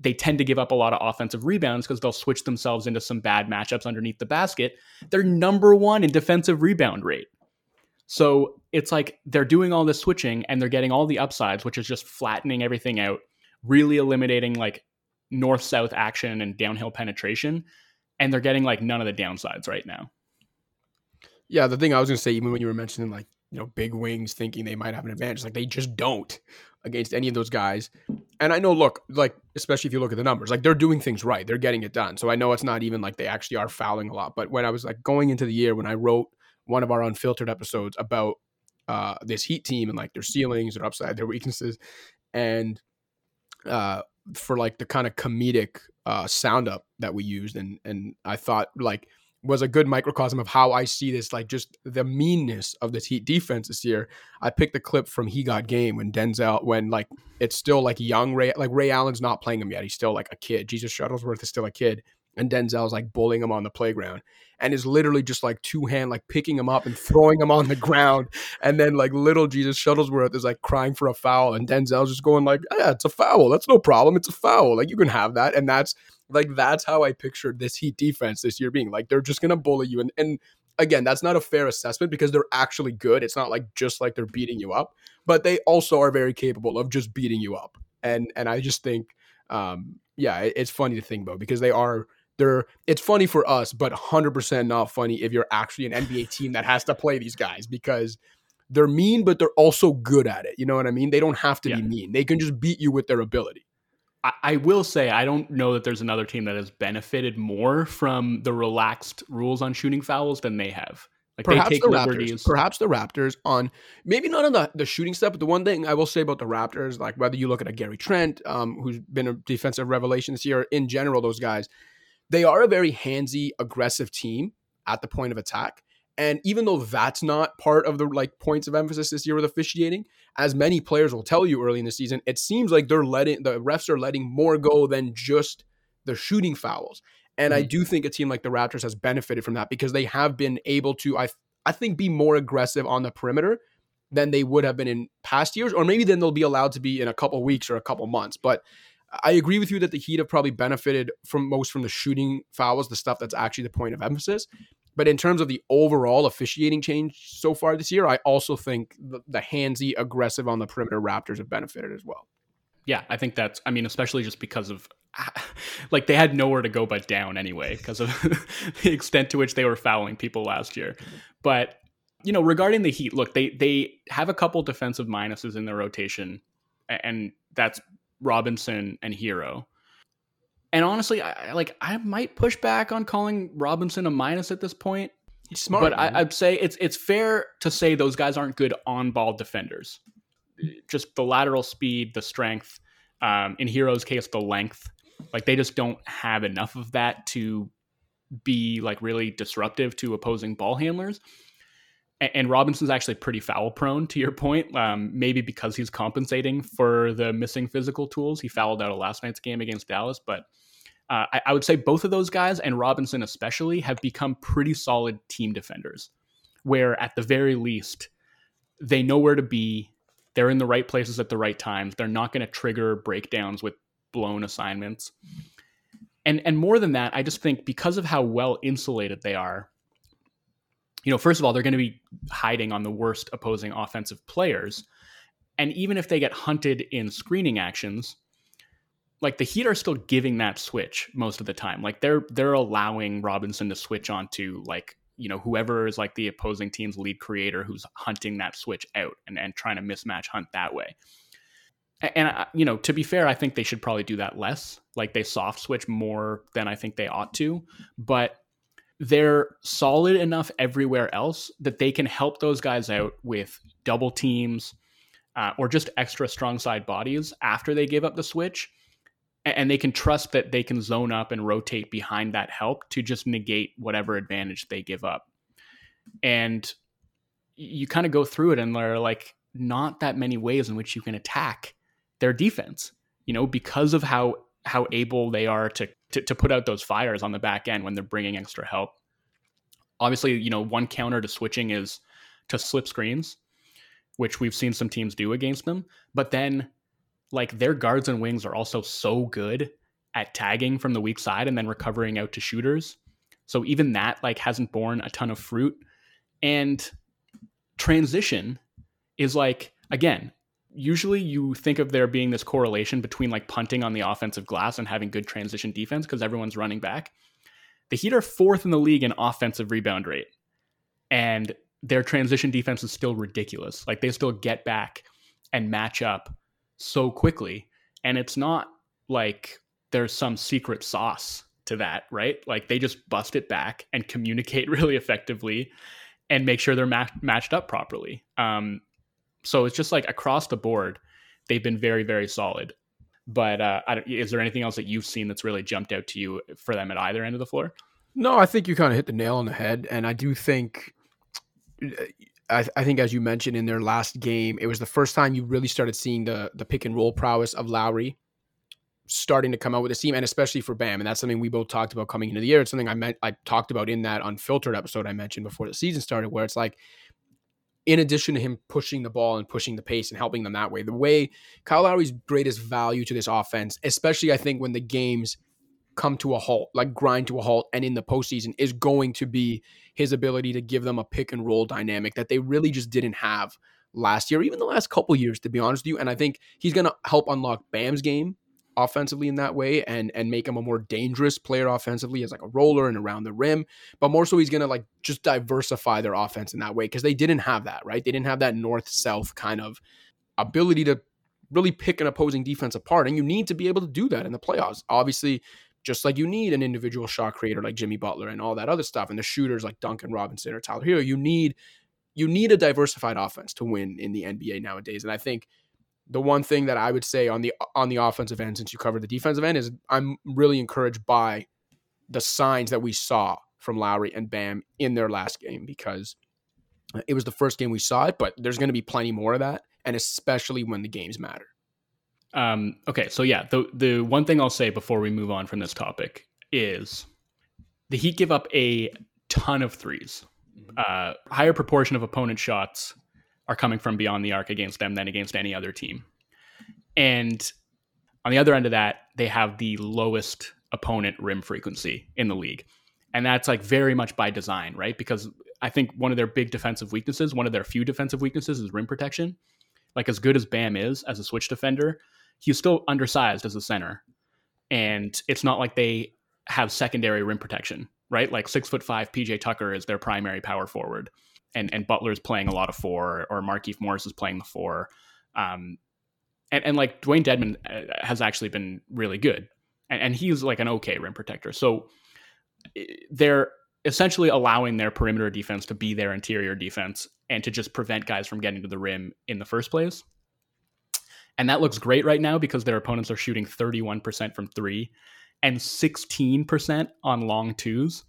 they tend to give up a lot of offensive rebounds because they'll switch themselves into some bad matchups underneath the basket. They're number one in defensive rebound rate. So it's like they're doing all this switching and they're getting all the upsides, which is just flattening everything out, really eliminating like north-south action and downhill penetration. And they're getting like none of the downsides right now. Yeah, the thing I was going to say, even when you were mentioning like, you know, big wings thinking they might have an advantage, like they just don't against any of those guys. And I know, look, like, especially if you look at the numbers, like they're doing things right. They're getting it done. So I know it's not even like they actually are fouling a lot. But when I was like going into the year, when I wrote one of our unfiltered episodes about uh, this Heat team and like their ceilings, their upside, their weaknesses, and uh, for like the kind of comedic uh, sound up that we used. And, and I thought like, was a good microcosm of how I see this, like just the meanness of this Heat defense this year. I picked the clip from He Got Game when Denzel, when like, it's still like young Ray, like Ray Allen's not playing him yet. He's still like a kid. Jesus Shuttlesworth is still a kid. And Denzel's like bullying him on the playground and is literally just like two hand, like picking him up and throwing him on the ground. And then like little Jesus Shuttlesworth is like crying for a foul. And Denzel's just going like, yeah, it's a foul. That's no problem. It's a foul. Like, you can have that. And that's, Like, that's how I pictured this Heat defense this year being. Like, they're just going to bully you. And, and again, that's not a fair assessment because they're actually good. It's not like just like they're beating you up. But they also are very capable of just beating you up. And and I just think, um, yeah, it, it's funny to think about because they are – they're. It's funny for us, but one hundred percent not funny if you're actually an N B A team that has to play these guys, because – they're mean, but they're also good at it. You know what I mean? They don't have to yeah. be mean. They can just beat you with their ability. I will say, I don't know that there's another team that has benefited more from the relaxed rules on shooting fouls than they have. Like, perhaps they take the liberties. Raptors, perhaps the Raptors on, maybe not on the, the shooting stuff, but the one thing I will say about the Raptors, like whether you look at a Gary Trent, um, who's been a defensive revelation this year, in general, those guys, they are a very handsy, aggressive team at the point of attack. And even though that's not part of the like points of emphasis this year with officiating, as many players will tell you early in the season, it seems like they're letting the refs are letting more go than just the shooting fouls. And mm-hmm. I do think a team like the Raptors has benefited from that because they have been able to, I I think, be more aggressive on the perimeter than they would have been in past years, or maybe than they'll be allowed to be in a couple weeks or a couple months. But I agree with you that the Heat have probably benefited from most from the shooting fouls, the stuff that's actually the point of emphasis. But in terms of the overall officiating change so far this year, I also think the, the handsy, aggressive on the perimeter Raptors have benefited as well. Yeah, I think that's, I mean, especially just because of, like, they had nowhere to go but down anyway because of the extent to which they were fouling people last year. But, you know, regarding the Heat, look, they, they have a couple defensive minuses in their rotation, and that's Robinson and Herro. And honestly, I like I might push back on calling Robinson a minus at this point. He's smart, but I, I'd say it's it's fair to say those guys aren't good on-ball defenders. Just the lateral speed, the strength. Um, in Hero's case, the length. Like, they just don't have enough of that to be like really disruptive to opposing ball handlers. And, and Robinson's actually pretty foul-prone, to your point. Um, maybe because he's compensating for the missing physical tools. He fouled out of last night's game against Dallas, but. Uh, I, I would say both of those guys, and Robinson especially, have become pretty solid team defenders, where at the very least, they know where to be. They're in the right places at the right times. They're not going to trigger breakdowns with blown assignments. And and more than that, I just think because of how well insulated they are, you know, first of all, they're going to be hiding on the worst opposing offensive players. And even if they get hunted in screening actions, like, the Heat are still giving that switch most of the time. Like, they're they're allowing Robinson to switch onto like you know, whoever is like the opposing team's lead creator who's hunting that switch out and, and trying to mismatch hunt that way. And, and, you know, to be fair, I think they should probably do that less. Like they soft switch more than I think they ought to, but they're solid enough everywhere else that they can help those guys out with double teams uh, or just extra strong side bodies after they give up the switch. And they can trust that they can zone up and rotate behind that help to just negate whatever advantage they give up. And you kind of go through it and there are like not that many ways in which you can attack their defense, you know, because of how, how able they are to, to, to put out those fires on the back end when they're bringing extra help. Obviously, you know, one counter to switching is to slip screens, which we've seen some teams do against them, but then like their guards and wings are also so good at tagging from the weak side and then recovering out to shooters. So even that like hasn't borne a ton of fruit. And transition is like, again, usually you think of there being this correlation between like punting on the offensive glass and having good transition defense because everyone's running back. The Heat are fourth in the league in offensive rebound rate. And their transition defense is still ridiculous. Like they still get back and match up so quickly. And it's not like there's some secret sauce to that, right? Like they just bust it back and communicate really effectively and make sure they're ma- matched up properly. Um, so it's just like across the board, they've been very, very solid. But uh, I don't, is there anything else that you've seen that's really jumped out to you for them at either end of the floor? No, I think you kind of hit the nail on the head. And I do think... I, th- I think, as you mentioned, in their last game, it was the first time you really started seeing the the pick and roll prowess of Lowry starting to come out with his team, and especially for Bam. And that's something we both talked about coming into the year. It's something I meant I talked about in that unfiltered episode I mentioned before the season started, where it's like, in addition to him pushing the ball and pushing the pace and helping them that way, the way Kyle Lowry's greatest value to this offense, especially I think when the games come to a halt, like grind to a halt, and in the postseason, is going to be his ability to give them a pick and roll dynamic that they really just didn't have last year, even the last couple years, to be honest with you. And I think he's going to help unlock Bam's game offensively in that way and and make him a more dangerous player offensively as like a roller and around the rim. But more so, he's going to like just diversify their offense in that way because they didn't have that, right? They didn't have that north-south kind of ability to really pick an opposing defense apart. And you need to be able to do that in the playoffs. Obviously, just like you need an individual shot creator like Jimmy Butler and all that other stuff, and the shooters like Duncan Robinson or Tyler Herro, you need you need a diversified offense to win in the N B A nowadays. And I think the one thing that I would say on the on the offensive end, since you covered the defensive end, is I'm really encouraged by the signs that we saw from Lowry and Bam in their last game, because it was the first game we saw it, but there's going to be plenty more of that, and especially when the games matter. Um, okay, so yeah, the the one thing I'll say before we move on from this topic is the Heat give up a ton of threes. Uh, higher proportion of opponent shots are coming from beyond the arc against them than against any other team. And on the other end of that, they have the lowest opponent rim frequency in the league. And that's like very much by design, right? Because I think one of their big defensive weaknesses, one of their few defensive weaknesses, is rim protection. Like as good as Bam is as a switch defender, he's still undersized as a center. And it's not like they have secondary rim protection, right? Like six foot five P J. Tucker is their primary power forward. And and Butler's playing a lot of four, or Markieff Morris is playing the four. Um, and, and like Dwayne Dedmon has actually been really good. And, and he's like an okay rim protector. So they're essentially allowing their perimeter defense to be their interior defense and to just prevent guys from getting to the rim in the first place. And that looks great right now because their opponents are shooting thirty-one percent from three and sixteen percent on long twos.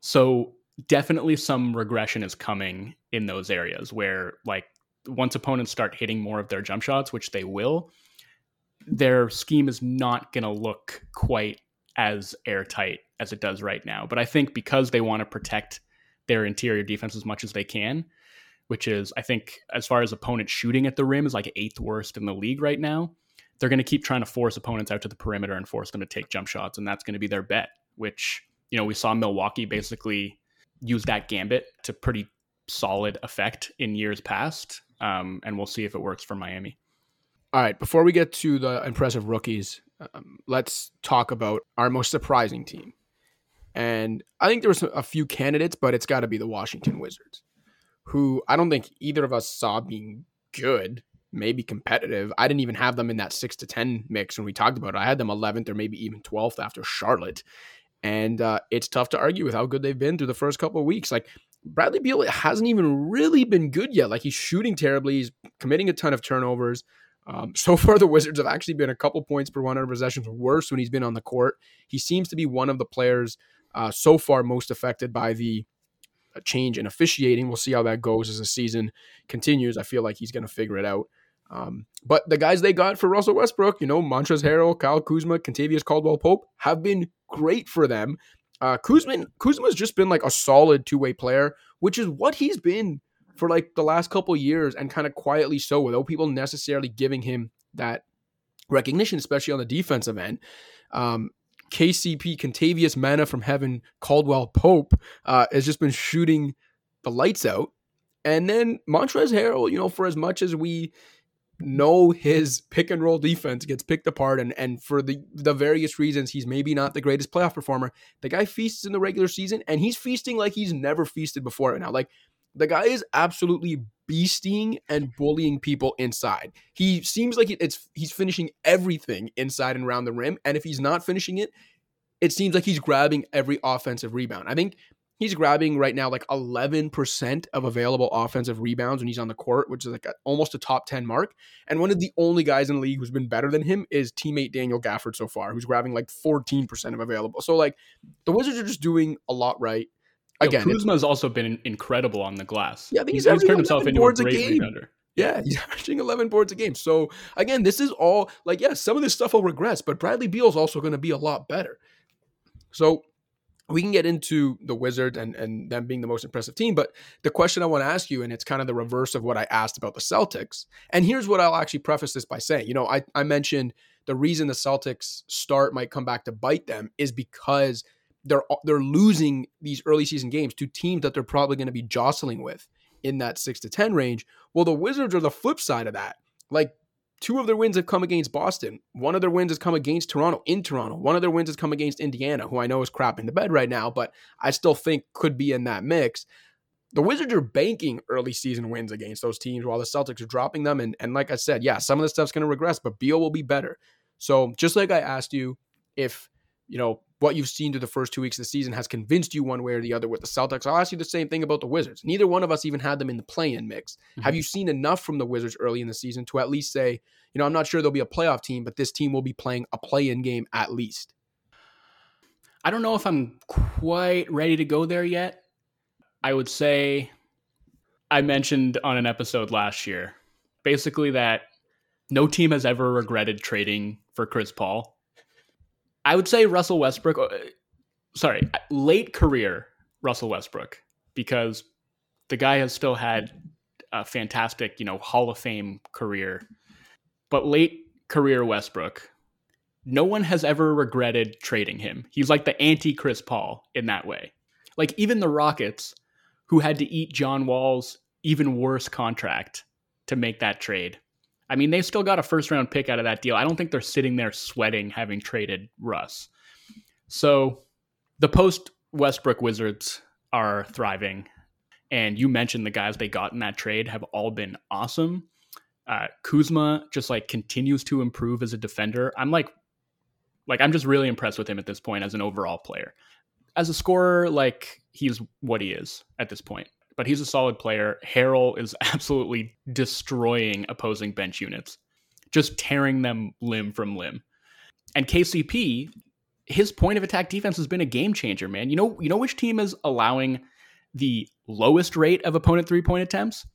So definitely some regression is coming in those areas where, like, once opponents start hitting more of their jump shots, which they will, their scheme is not going to look quite as airtight as it does right now. But I think because they want to protect their interior defense as much as they can, which is, I think, as far as opponent shooting at the rim, is like eighth worst in the league right now. They're going to keep trying to force opponents out to the perimeter and force them to take jump shots. And that's going to be their bet, which, you know, we saw Milwaukee basically use that gambit to pretty solid effect in years past. Um, and we'll see if it works for Miami. All right. Before we get to the impressive rookies, um, let's talk about our most surprising team. And I think there was a few candidates, but it's got to be the Washington Wizards, who I don't think either of us saw being good, maybe competitive. I didn't even have them in that six to ten mix when we talked about it. I had them eleventh or maybe even twelfth after Charlotte. And uh, it's tough to argue with how good they've been through the first couple of weeks. Like, Bradley Beal hasn't even really been good yet. Like, he's shooting terribly. He's committing a ton of turnovers. Um, so far, the Wizards have actually been a couple points per one hundred possessions worse when he's been on the court. He seems to be one of the players uh, so far most affected by the change in officiating. We'll see how that goes as the season continues. I feel like he's going to figure it out. Um, but the guys they got for Russell Westbrook, you know, Montrezl Harrell, Kyle Kuzma, Kentavious Caldwell-Pope, have been great for them. Uh, Kuzma, Kuzma's just been like a solid two-way player, which is what he's been for like the last couple years, and kind of quietly so, without people necessarily giving him that recognition, especially on the defensive end. Um, K C P, Kentavious Manna from Heaven, Caldwell-Pope uh, has just been shooting the lights out. And then Montrezl Harrell, you know, for as much as we know his pick and roll defense gets picked apart, and and for the the various reasons he's maybe not the greatest playoff performer, the guy feasts in the regular season, and he's feasting like he's never feasted before right now. Like, the guy is absolutely beasting and bullying people inside. He seems like it's he's finishing everything inside and around the rim, and if he's not finishing it, it seems like he's grabbing every offensive rebound. I think he's grabbing right now like eleven percent of available offensive rebounds when he's on the court, which is like a, almost a top ten mark. And one of the only guys in the league who's been better than him is teammate Daniel Gafford so far, who's grabbing like fourteen percent of available. So like, the Wizards are just doing a lot right. Again, Yo, Kuzma's also been incredible on the glass. Yeah, I think he's, he's, he's turned himself into a great rebounder. Yeah, he's averaging eleven boards a game. So again, this is all like, yeah, some of this stuff will regress, but Bradley Beal's also going to be a lot better. So we can get into the Wizards and, and them being the most impressive team, but the question I want to ask you, and it's kind of the reverse of what I asked about the Celtics, and here's what I'll actually preface this by saying. You know, I, I mentioned the reason the Celtics start might come back to bite them is because they're they're losing these early season games to teams that they're probably going to be jostling with in that six to ten range. Well, the Wizards are the flip side of that. Like, two of their wins have come against Boston. One of their wins has come against Toronto, in Toronto. One of their wins has come against Indiana, who I know is crap in the bed right now, but I still think could be in that mix. The Wizards are banking early season wins against those teams while the Celtics are dropping them. And, and like I said, yeah, some of this stuff's going to regress, but Beal will be better. So just like I asked you if, you know, what you've seen through the first two weeks of the season has convinced you one way or the other with the Celtics, I'll ask you the same thing about the Wizards. Neither one of us even had them in the play-in mix. Mm-hmm. Have you seen enough from the Wizards early in the season to at least say, you know, I'm not sure they'll be a playoff team, but this team will be playing a play-in game at least? I don't know if I'm quite ready to go there yet. I would say I mentioned on an episode last year, basically that no team has ever regretted trading for Chris Paul. I would say Russell Westbrook, sorry, late career Russell Westbrook, because the guy has still had a fantastic, you know, Hall of Fame career. But late career Westbrook, no one has ever regretted trading him. He's like the anti-Chris Paul in that way. Like, even the Rockets, who had to eat John Wall's even worse contract to make that trade. I mean, they still got a first-round pick out of that deal. I don't think they're sitting there sweating having traded Russ. So the post-Westbrook Wizards are thriving. And you mentioned the guys they got in that trade have all been awesome. Uh, Kuzma just, like, continues to improve as a defender. I'm, like, like, I'm just really impressed with him at this point as an overall player. As a scorer, like, he's what he is at this point. But he's a solid player. Harrell is absolutely destroying opposing bench units, just tearing them limb from limb. And K C P, his point of attack defense has been a game changer, man. You know, you know which team is allowing the lowest rate of opponent three-point attempts?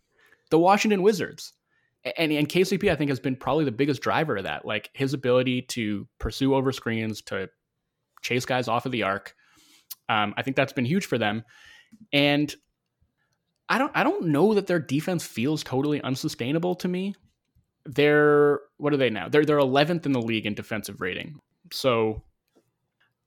The Washington Wizards. And, and K C P, I think, has been probably the biggest driver of that. Like, his ability to pursue over screens, to chase guys off of the arc. Um, I think that's been huge for them. And I don't I don't know that their defense feels totally unsustainable to me. They're, what are they now? They're they're eleventh in the league in defensive rating. So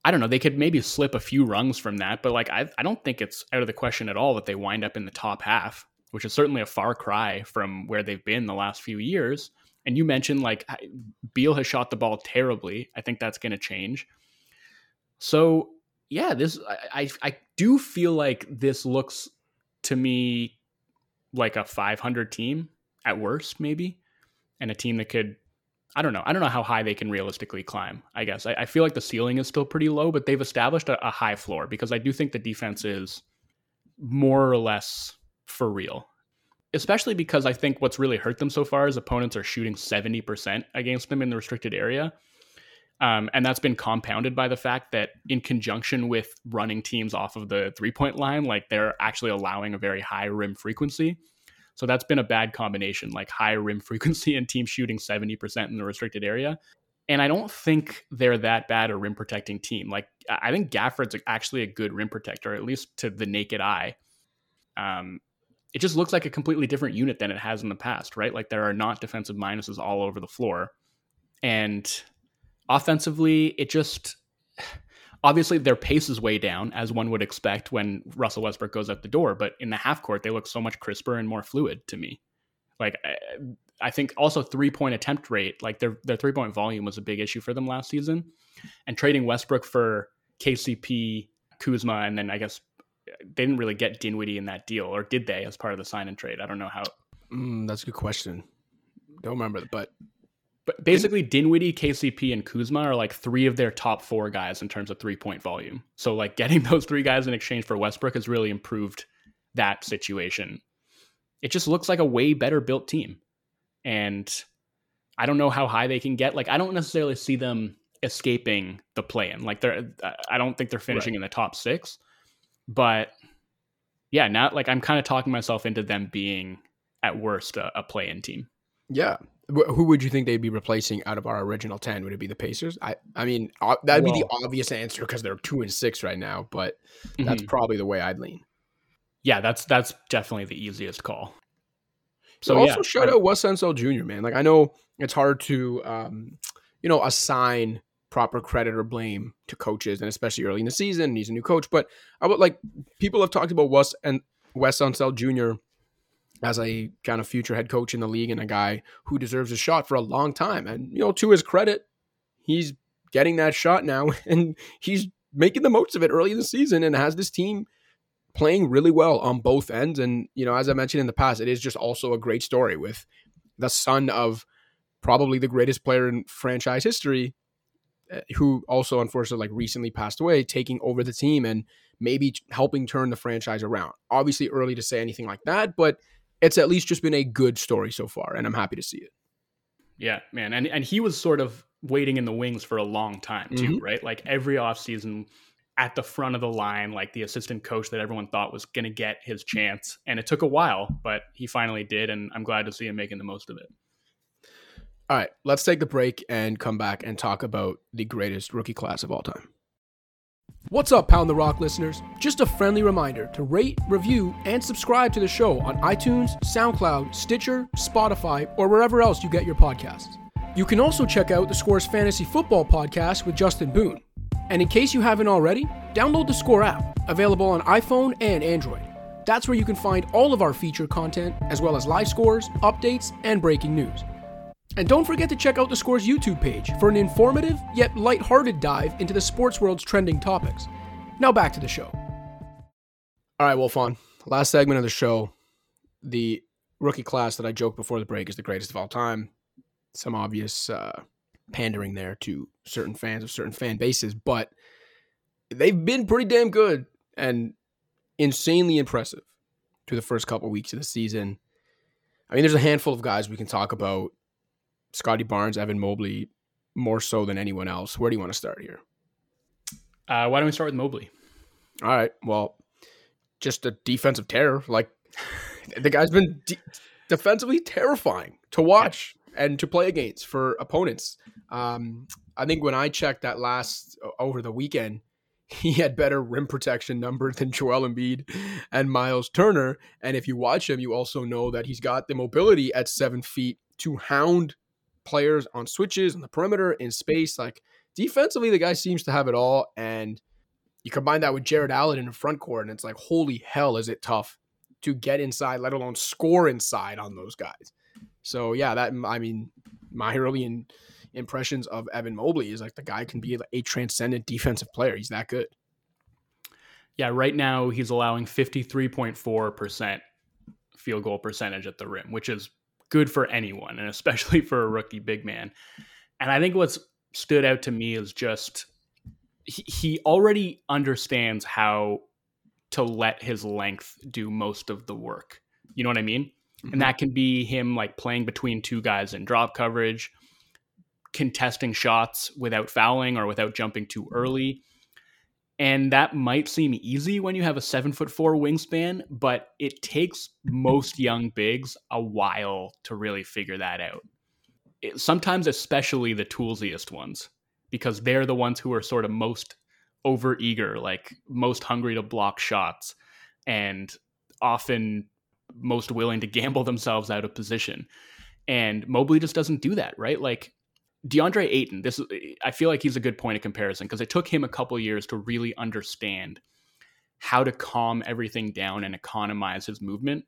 I don't know, they could maybe slip a few rungs from that, but like I I don't think it's out of the question at all that they wind up in the top half, which is certainly a far cry from where they've been the last few years. And you mentioned like Beal has shot the ball terribly. I think that's going to change. So yeah, this I, I I do feel like this looks to me like a five hundred team at worst, maybe, and a team that could, I don't know. I don't know how high they can realistically climb, I guess. I, I feel like the ceiling is still pretty low, but they've established a, a high floor because I do think the defense is more or less for real, especially because I think what's really hurt them so far is opponents are shooting seventy percent against them in the restricted area. Um, and that's been compounded by the fact that in conjunction with running teams off of the three-point line, like they're actually allowing a very high rim frequency. So that's been a bad combination, like high rim frequency and team shooting seventy percent in the restricted area. And I don't think they're that bad a rim protecting team. Like I think Gafford's actually a good rim protector, at least to the naked eye. Um, it just looks like a completely different unit than it has in the past, right? Like there are not defensive minuses all over the floor. And offensively, it just, obviously their pace is way down, as one would expect when Russell Westbrook goes out the door, but in the half court, they look so much crisper and more fluid to me. Like, I, I think also three-point attempt rate, like their their three-point volume was a big issue for them last season. And trading Westbrook for K C P, Kuzma, and then I guess they didn't really get Dinwiddie in that deal, or did they, as part of the sign and trade? I don't know how. Mm, that's a good question. Don't remember, but... But basically, Dinwiddie, K C P, and Kuzma are like three of their top four guys in terms of three-point volume. So like getting those three guys in exchange for Westbrook has really improved that situation. It just looks like a way better built team. And I don't know how high they can get. Like I don't necessarily see them escaping the play-in. Like they're, I don't think they're finishing right in the top six. But yeah, now like I'm kind of talking myself into them being at worst a, a play-in team. Yeah. Who would you think they'd be replacing out of our original ten? Would it be the Pacers? I, I mean, that'd be well, the obvious answer because they're two and six right now, but that's mm-hmm. probably the way I'd lean. Yeah, that's that's definitely the easiest call. So also yeah, shout I, out Wes Unseld Junior, man. Like I know it's hard to, um, you know, assign proper credit or blame to coaches, and especially early in the season, he's a new coach. But I would like people have talked about Wes and Wes Unseld Junior as a kind of future head coach in the league and a guy who deserves a shot for a long time. And, you know, to his credit, he's getting that shot now and he's making the most of it early in the season and has this team playing really well on both ends. And, you know, as I mentioned in the past, it is just also a great story with the son of probably the greatest player in franchise history, who also unfortunately like recently passed away, taking over the team and maybe helping turn the franchise around. Obviously early to say anything like that, but it's at least just been a good story so far, and I'm happy to see it. Yeah, man. And and he was sort of waiting in the wings for a long time too, mm-hmm. right? Like every offseason at the front of the line, like the assistant coach that everyone thought was going to get his chance. And it took a while, but he finally did, and I'm glad to see him making the most of it. All right, let's take a break and come back and talk about the greatest rookie class of all time. What's up, Pound the Rock listeners? Just a friendly reminder to rate, review, and subscribe to the show on iTunes, SoundCloud, Stitcher, Spotify, or wherever else you get your podcasts. You can also check out The Score's Fantasy Football Podcast with Justin Boone. And in case you haven't already, download the Score app, available on iPhone and Android. That's where you can find all of our feature content, as well as live scores, updates, and breaking news. And don't forget to check out The Score's YouTube page for an informative yet lighthearted dive into the sports world's trending topics. Now back to the show. All right, Wolfon, last segment of the show. The rookie class that I joked before the break is the greatest of all time. Some obvious uh, pandering there to certain fans of certain fan bases, but they've been pretty damn good and insanely impressive through the first couple weeks of the season. I mean, there's a handful of guys we can talk about. Scottie Barnes, Evan Mobley, more so than anyone else. Where do you want to start here? Uh, why don't we start with Mobley? All right. Well, just a defensive terror. Like the guy's been de- defensively terrifying to watch and to play against for opponents. Um, I think when I checked that last over the weekend, he had better rim protection numbers than Joel Embiid and Miles Turner. And if you watch him, you also know that he's got the mobility at seven feet to hound players on switches, on the perimeter, in space. Like defensively, the guy seems to have it all. And you combine that with Jared Allen in the front court, and it's like, holy hell, is it tough to get inside, let alone score inside on those guys. So yeah, that, I mean, my early in, impressions of Evan Mobley is like the guy can be a transcendent defensive player. He's that good. yeah, right now he's allowing fifty-three point four percent field goal percentage at the rim, which is good for anyone, and especially for a rookie big man. And I think what's stood out to me is just he, he already understands how to let his length do most of the work. You know what I mean? Mm-hmm. And that can be him like playing between two guys in drop coverage, contesting shots without fouling or without jumping too early. And that might seem easy when you have a seven foot four wingspan, but it takes most young bigs a while to really figure that out. It, sometimes, especially the toolsiest ones, because they're the ones who are sort of most over eager, like most hungry to block shots and often most willing to gamble themselves out of position. And Mobley just doesn't do that, right? Like DeAndre Ayton, this is, I feel like he's a good point of comparison because it took him a couple years to really understand how to calm everything down and economize his movement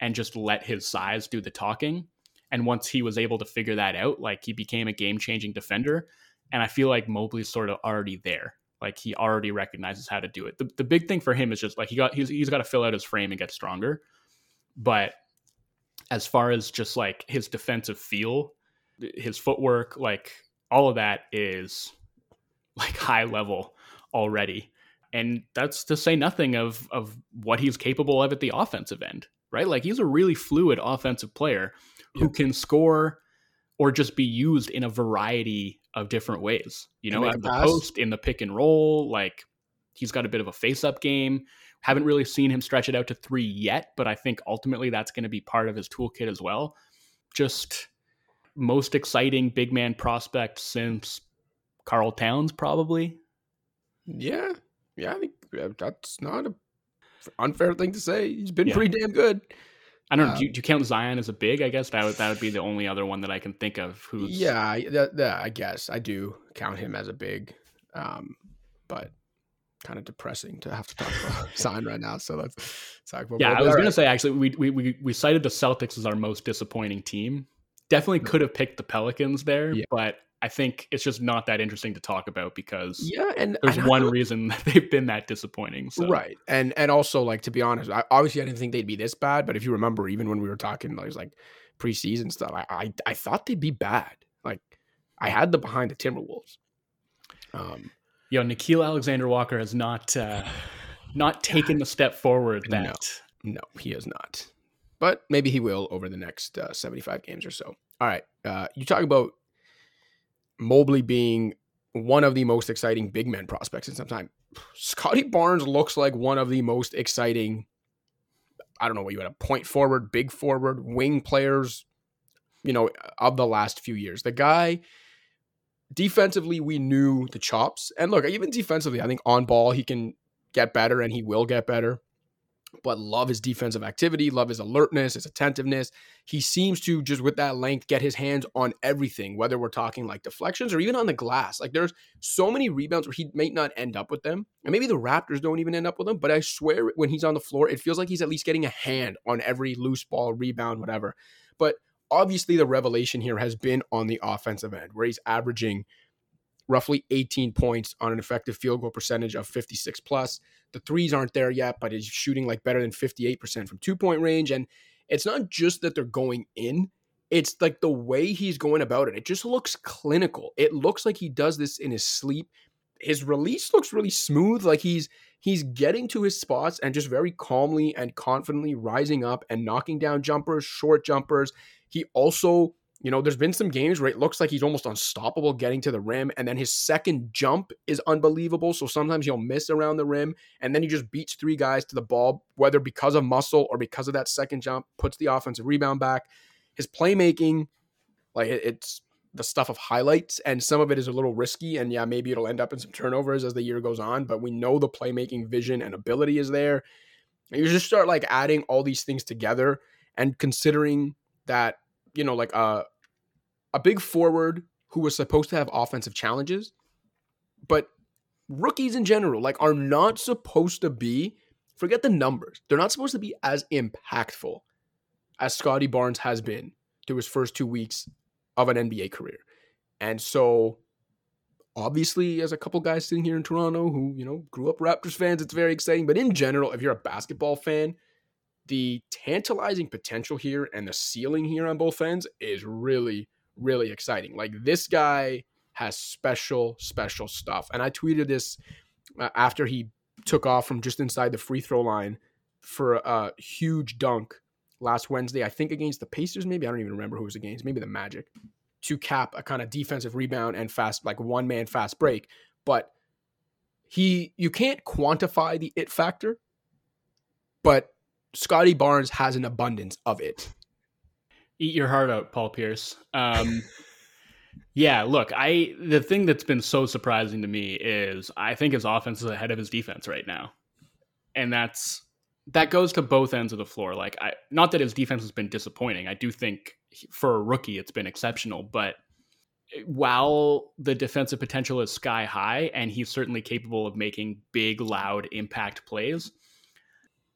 and just let his size do the talking. And once he was able to figure that out, like he became a game-changing defender. And I feel like Mobley's sort of already there. Like he already recognizes how to do it. The, the big thing for him is just like he got he's he's got to fill out his frame and get stronger. But as far as just like his defensive feel, his footwork, like all of that is like high level already. And that's to say nothing of, of what he's capable of at the offensive end, right? Like he's a really fluid offensive player who can score or just be used in a variety of different ways, you know, at the post, in the pick and roll. Like he's got a bit of a face up game. Haven't really seen him stretch it out to three yet, but I think ultimately that's going to be part of his toolkit as well. Just most exciting big man prospect since Karl Towns, probably. Yeah. Yeah. I think that's not an unfair thing to say. He's been yeah. pretty damn good. I don't know. Um, do, you, do you count Zion as a big? I guess that would, that would be the only other one that I can think of. Who's yeah, that, that, I guess I do count him as a big, um, but kind of depressing to have to talk about Zion right now. So let's talk about. Yeah, I was going to say actually, we, we we we cited the Celtics as our most disappointing team. Definitely could have picked the Pelicans there, yeah. but I think it's just not that interesting to talk about because yeah, and there's and one I, reason that they've been that disappointing. So. Right. And and also, like, to be honest, I, obviously I didn't think they'd be this bad, but if you remember, even when we were talking, like, like preseason stuff, I, I, I thought they'd be bad. Like, I had them behind the Timberwolves. Um, Yo, Nickeil Alexander-Walker has not, uh, not taken the step forward that... No, no, he has not. But maybe he will over the next uh, seventy-five games or so. All right. Uh, you talk about Mobley being one of the most exciting big men prospects in some time. Scottie Barnes looks like one of the most exciting, I don't know what you had, a point forward, big forward, wing players, you know, of the last few years. The guy, defensively, we knew the chops. And look, even defensively, I think on ball, he can get better and he will get better. But love his defensive activity, love his alertness, his attentiveness. He seems to just with that length get his hands on everything, whether we're talking like deflections or even on the glass. Like there's so many rebounds where he may not end up with them. And maybe the Raptors don't even end up with them. But I swear when he's on the floor, it feels like he's at least getting a hand on every loose ball, rebound, whatever. But obviously the revelation here has been on the offensive end where he's averaging roughly eighteen points on an effective field goal percentage of fifty-six plus. The threes aren't there yet, but he's shooting like better than fifty-eight percent from two-point range. And it's not just that they're going in. It's like the way he's going about it. It just looks clinical. It looks like he does this in his sleep. His release looks really smooth. Like he's he's getting to his spots and just very calmly and confidently rising up and knocking down jumpers, short jumpers. He also... You know, there's been some games where it looks like he's almost unstoppable getting to the rim, and then his second jump is unbelievable. So sometimes he'll miss around the rim, and then he just beats three guys to the ball, whether because of muscle or because of that second jump, puts the offensive rebound back. His playmaking, like it's the stuff of highlights, and some of it is a little risky, and yeah, maybe it'll end up in some turnovers as the year goes on, but we know the playmaking vision and ability is there. And you just start like adding all these things together and considering that you know, like a, a big forward who was supposed to have offensive challenges, but rookies in general, like are not supposed to be, forget the numbers. They're not supposed to be as impactful as Scottie Barnes has been through his first two weeks of an N B A career. And so obviously, as a couple guys sitting here in Toronto who, you know, grew up Raptors fans, it's very exciting. But in general, if you're a basketball fan, the tantalizing potential here and the ceiling here on both ends is really, really exciting. Like, this guy has special, special stuff. And I tweeted this uh, after he took off from just inside the free throw line for a huge dunk last Wednesday, I think against the Pacers, maybe. I don't even remember who it was against, maybe the Magic, to cap a kind of defensive rebound and fast, like one man fast break. But he, you can't quantify the it factor, but Scottie Barnes has an abundance of it. Eat your heart out, Paul Pierce. Um, yeah, look, I, the thing that's been so surprising to me is I think his offense is ahead of his defense right now. And that's, that goes to both ends of the floor. Like, I, not that his defense has been disappointing. I do think for a rookie, it's been exceptional. But while the defensive potential is sky high, and he's certainly capable of making big, loud impact plays,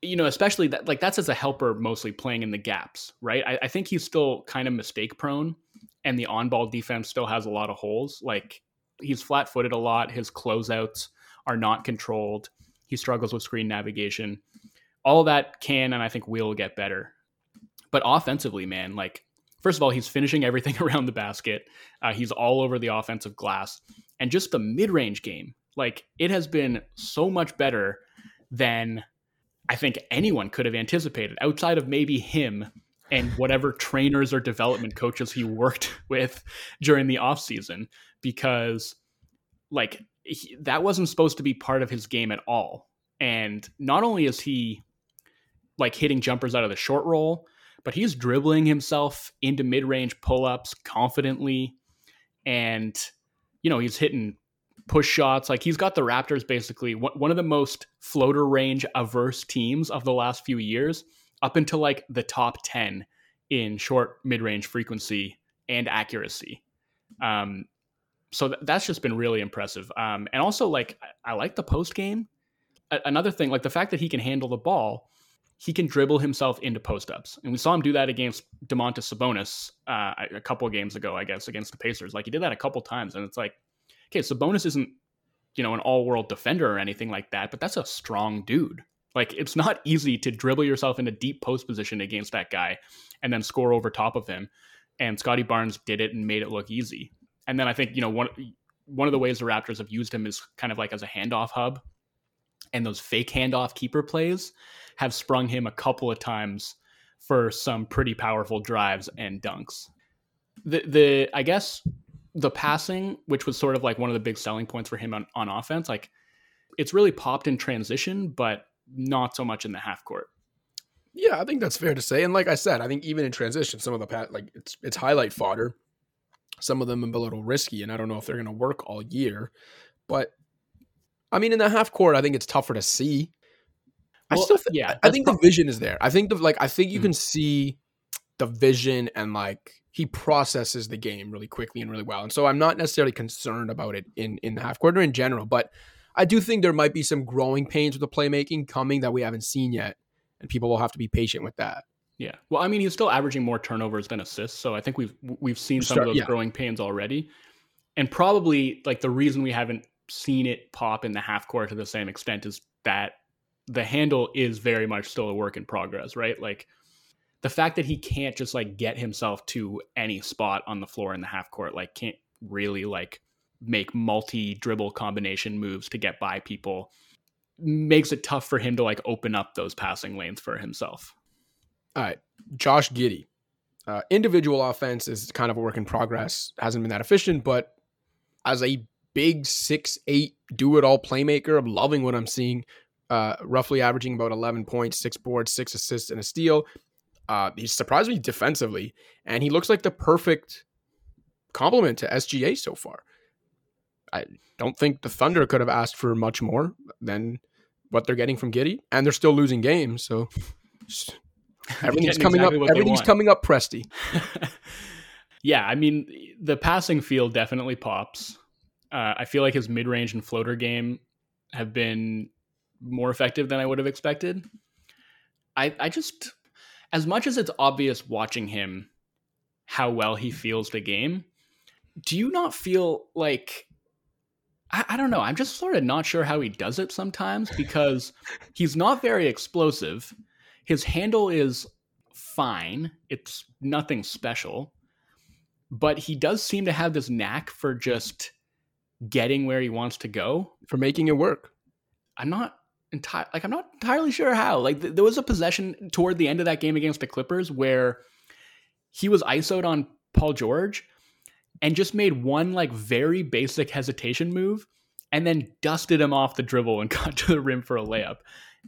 you know, especially that, like, that's as a helper, mostly playing in the gaps, right? I, I think he's still kind of mistake prone, and the on-ball defense still has a lot of holes. Like, he's flat-footed a lot. His closeouts are not controlled. He struggles with screen navigation. All that can, and I think will, get better. But offensively, man, like, first of all, he's finishing everything around the basket. Uh, he's all over the offensive glass. And just the mid-range game, like, it has been so much better than I think anyone could have anticipated, outside of maybe him and whatever trainers or development coaches he worked with during the offseason, because, like, he, that wasn't supposed to be part of his game at all. And not only is he, like, hitting jumpers out of the short roll, but he's dribbling himself into mid-range pull-ups confidently. And, you know, he's hitting push shots. Like, he's got the Raptors basically one of the most floater range averse teams of the last few years, up into like the top ten in short mid-range frequency and accuracy. Um, so th- that's just been really impressive. Um, and also, like, I, I like the post game. A- another thing, like the fact that he can handle the ball. He can dribble himself into post-ups. And we saw him do that against Domantas Sabonis uh, a couple of games ago, I guess, against the Pacers. Like, he did that a couple times. And it's like, okay, Sabonis isn't, you know, an all-world defender or anything like that, but that's a strong dude. Like, it's not easy to dribble yourself into deep post position against that guy and then score over top of him. And Scottie Barnes did it and made it look easy. And then I think, you know, one, one of the ways the Raptors have used him is kind of like as a handoff hub. And those fake handoff keeper plays have sprung him a couple of times for some pretty powerful drives and dunks. The, the I guess the passing, which was sort of like one of the big selling points for him on, on offense, like, it's really popped in transition, but not so much in the half court. Yeah, I think that's fair to say. And like I said, I think even in transition, some of the pat like it's it's highlight fodder. Some of them have been a little risky, and I don't know if they're going to work all year, but. I mean, in the half court, I think it's tougher to see. Well, I still, th- yeah, I think probably- the vision is there. I think the like, I think you mm-hmm. can see the vision, and like, he processes the game really quickly and really well. And so I'm not necessarily concerned about it in, in the half court or in general, but I do think there might be some growing pains with the playmaking coming that we haven't seen yet, and people will have to be patient with that. Yeah, well, I mean, he's still averaging more turnovers than assists, so I think we've we've seen some sure, of those yeah. growing pains already, and probably like the reason we haven't seen it pop in the half court to the same extent is that the handle is very much still a work in progress, right? Like, the fact that he can't just like get himself to any spot on the floor in the half court, like, can't really like make multi dribble combination moves to get by people, makes it tough for him to like open up those passing lanes for himself. All right, Josh Giddey, uh, individual offense is kind of a work in progress. Hasn't been that efficient, but as a big six, eight, do it all playmaker. I'm loving what I'm seeing, uh, roughly averaging about eleven points, six boards, six assists and a steal. Uh, he's surprised me defensively, and he looks like the perfect complement to S G A so far. I don't think the Thunder could have asked for much more than what they're getting from Giddey, and they're still losing games. So everything's coming exactly up. Everything's coming up Presty. Yeah. I mean, the passing field definitely pops. Uh, I feel like his mid-range and floater game have been more effective than I would have expected. I, I just, as much as it's obvious watching him how well he feels the game, do you not feel like I, I don't know. I'm just sort of not sure how he does it sometimes because he's not very explosive. His handle is fine. It's nothing special. But he does seem to have this knack for just getting where he wants to go. For making it work. I'm not enti- like I'm not entirely sure how. Like th- there was a possession toward the end of that game against the Clippers where he was I S O'd on Paul George and just made one like very basic hesitation move and then dusted him off the dribble and got to the rim for a layup.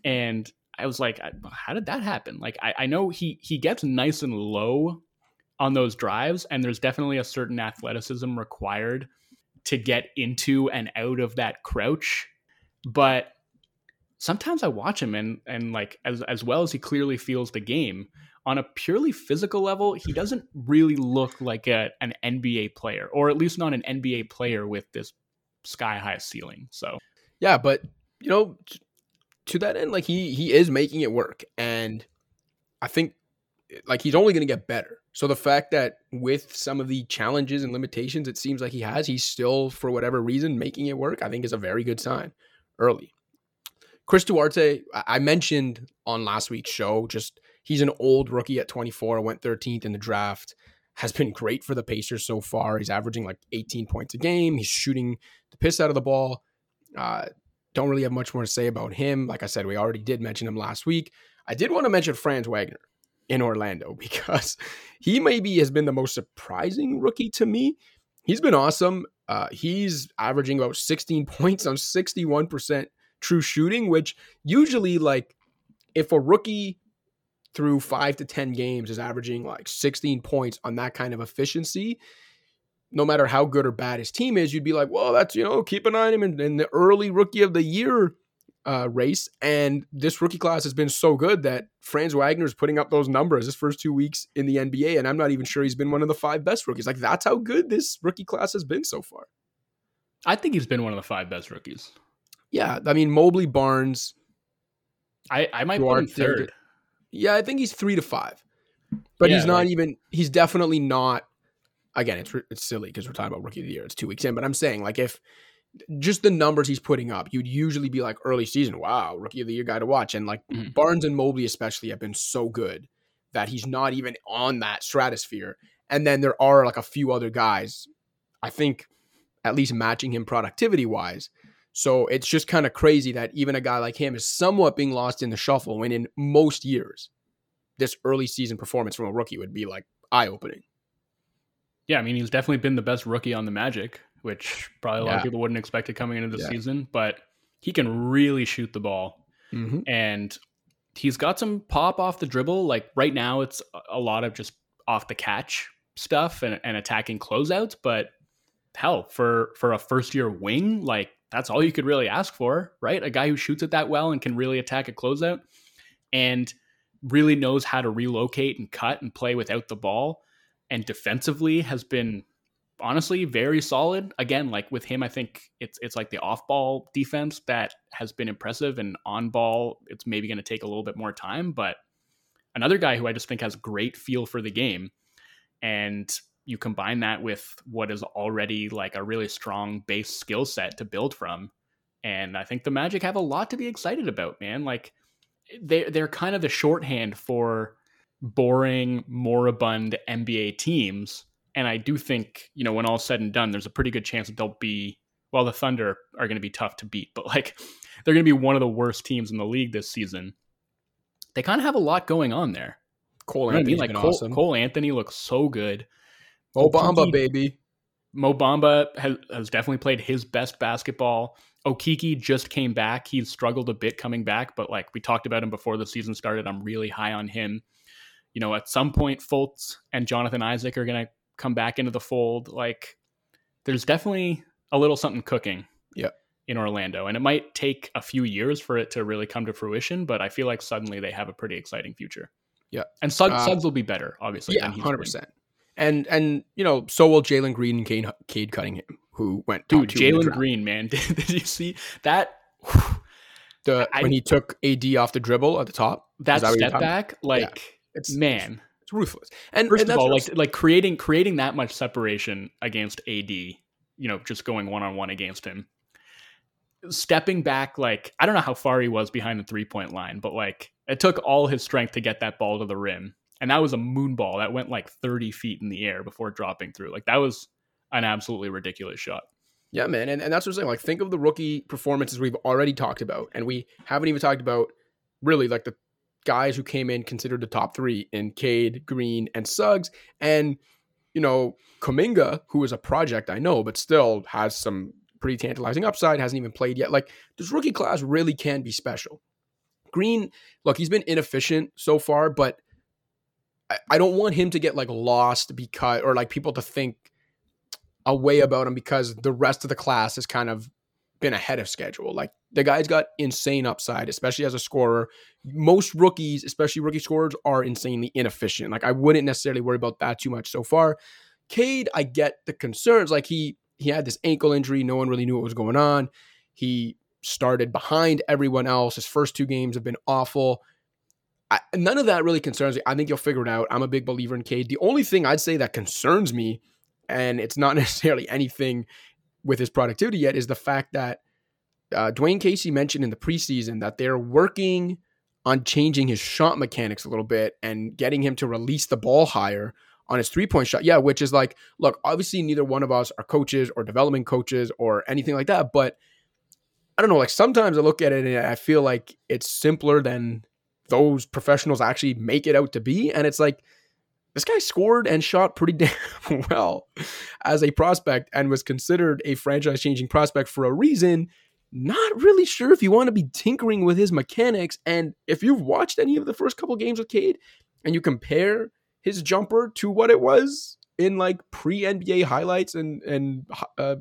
And I was like, how did that happen? Like, I, I know he, he gets nice and low on those drives, and there's definitely a certain athleticism required to get into and out of that crouch. But sometimes I watch him and, and like, as, as well as he clearly feels the game, on a purely physical level, he doesn't really look like a, an N B A player, or at least not an N B A player with this sky-high ceiling. So, yeah, but, you know, to that end, like, he he is making it work. And I think, like, he's only going to get better. So the fact that with some of the challenges and limitations it seems like he has, he's still, for whatever reason, making it work, I think is a very good sign early. Chris Duarte, I mentioned on last week's show, just he's an old rookie at twenty-four, went thirteenth in the draft, has been great for the Pacers so far. He's averaging like eighteen points a game. He's shooting the piss out of the ball. Uh, don't really have much more to say about him. Like I said, we already did mention him last week. I did want to mention Franz Wagner in Orlando because he maybe has been the most surprising rookie to me. He's been awesome. Uh, he's averaging about sixteen points on sixty-one percent true shooting, which usually, like, if a rookie through five to ten games is averaging like sixteen points on that kind of efficiency, no matter how good or bad his team is, you'd be like, well, that's, you know, keep an eye on him in, in the early rookie of the year uh, race. And this rookie class has been so good that Franz Wagner is putting up those numbers his first two weeks in the N B A. And I'm not even sure he's been one of the five best rookies. Like, that's how good this rookie class has been so far. I think he's been one of the five best rookies. Yeah, I mean, Mobley, Barnes. I, I might be third. Yeah, I think he's three to five. But yeah, he's not like, even – he's definitely not – again, it's it's silly because we're talking about rookie of the year. It's two weeks in. But I'm saying, like, if – just the numbers he's putting up, you'd usually be like early season, wow, rookie of the year guy to watch. And, like, mm-hmm. Barnes and Mobley especially have been so good that he's not even on that stratosphere. And then there are, like, a few other guys, I think, at least matching him productivity-wise. So it's just kind of crazy that even a guy like him is somewhat being lost in the shuffle when in most years, this early season performance from a rookie would be like eye-opening. Yeah, I mean, he's definitely been the best rookie on the Magic, which probably a lot yeah. of people wouldn't expect it coming into the yeah. season, but he can really shoot the ball. Mm-hmm. And he's got some pop off the dribble. Like right now, it's a lot of just off the catch stuff and, and attacking closeouts, but hell, for, for a first-year wing, like, that's all you could really ask for, right? A guy who shoots it that well and can really attack a closeout and really knows how to relocate and cut and play without the ball. And defensively has been honestly very solid. Again, like with him, I think it's it's like the off-ball defense that has been impressive, and on-ball, it's maybe going to take a little bit more time. But another guy who I just think has great feel for the game, and you combine that with what is already like a really strong base skill set to build from. And I think the Magic have a lot to be excited about, man. Like they, they're kind of the shorthand for boring, moribund N B A teams. And I do think, you know, when all's said and done, there's a pretty good chance that they'll be, well, the Thunder are going to be tough to beat, but like they're going to be one of the worst teams in the league this season. They kind of have a lot going on there. Cole you know Anthony's I mean? like been Cole, awesome. Cole Anthony looks so good. Mo Bamba, baby. Mo Bamba has, has definitely played his best basketball. Okiki just came back. He's struggled a bit coming back, but like we talked about him before the season started, I'm really high on him. You know, at some point, Fultz and Jonathan Isaac are going to come back into the fold. Like, there's definitely a little something cooking yeah. in Orlando, and it might take a few years for it to really come to fruition, but I feel like suddenly they have a pretty exciting future. Yeah. And Suggs, uh, Suggs will be better, obviously. Yeah, one hundred percent. Been. And, and you know, so will Jalen Green and Cade, Cade Cunningham, who went to Jalen Green, man. Did, did you see that? The I, When he took A D off the dribble at the top? That, that step back? Like, yeah. it's, man. It's, it's ruthless. And First and of all, like like creating creating that much separation against A D, you know, just going one-on-one against him stepping back, like, I don't know how far he was behind the three-point line, but like it took all his strength to get that ball to the rim. And that was a moon ball that went like thirty feet in the air before dropping through. Like, that was an absolutely ridiculous shot. Yeah, man. And, and that's what I'm saying. Like, think of the rookie performances we've already talked about. And we haven't even talked about really like the guys who came in considered the top three in Cade, Green, and Suggs. And, you know, Kuminga, who is a project, I know, but still has some pretty tantalizing upside, hasn't even played yet. Like, this rookie class really can be special. Green, look, he's been inefficient so far, but I, I don't want him to get like lost because, or like people to think a way about him because the rest of the class has kind of been ahead of schedule. Like, the guy's got insane upside, especially as a scorer. Most rookies, especially rookie scorers, are insanely inefficient. Like, I wouldn't necessarily worry about that too much so far. Cade, I get the concerns. Like, he he had this ankle injury. No one really knew what was going on. He started behind everyone else. His first two games have been awful. I, none of that really concerns me. I think you'll figure it out. I'm a big believer in Cade. The only thing I'd say that concerns me, and it's not necessarily anything with his productivity yet, is the fact that uh, Dwayne Casey mentioned in the preseason that they're working on changing his shot mechanics a little bit and getting him to release the ball higher on his three-point shot. Yeah, which is like, look, obviously neither one of us are coaches or development coaches or anything like that, but I don't know, like sometimes I look at it and I feel like it's simpler than those professionals actually make it out to be. And it's like, this guy scored and shot pretty damn well as a prospect and was considered a franchise-changing prospect for a reason. Not really sure if you want to be tinkering with his mechanics. And if you've watched any of the first couple games with Cade and you compare his jumper to what it was in like pre-N B A highlights and, and uh,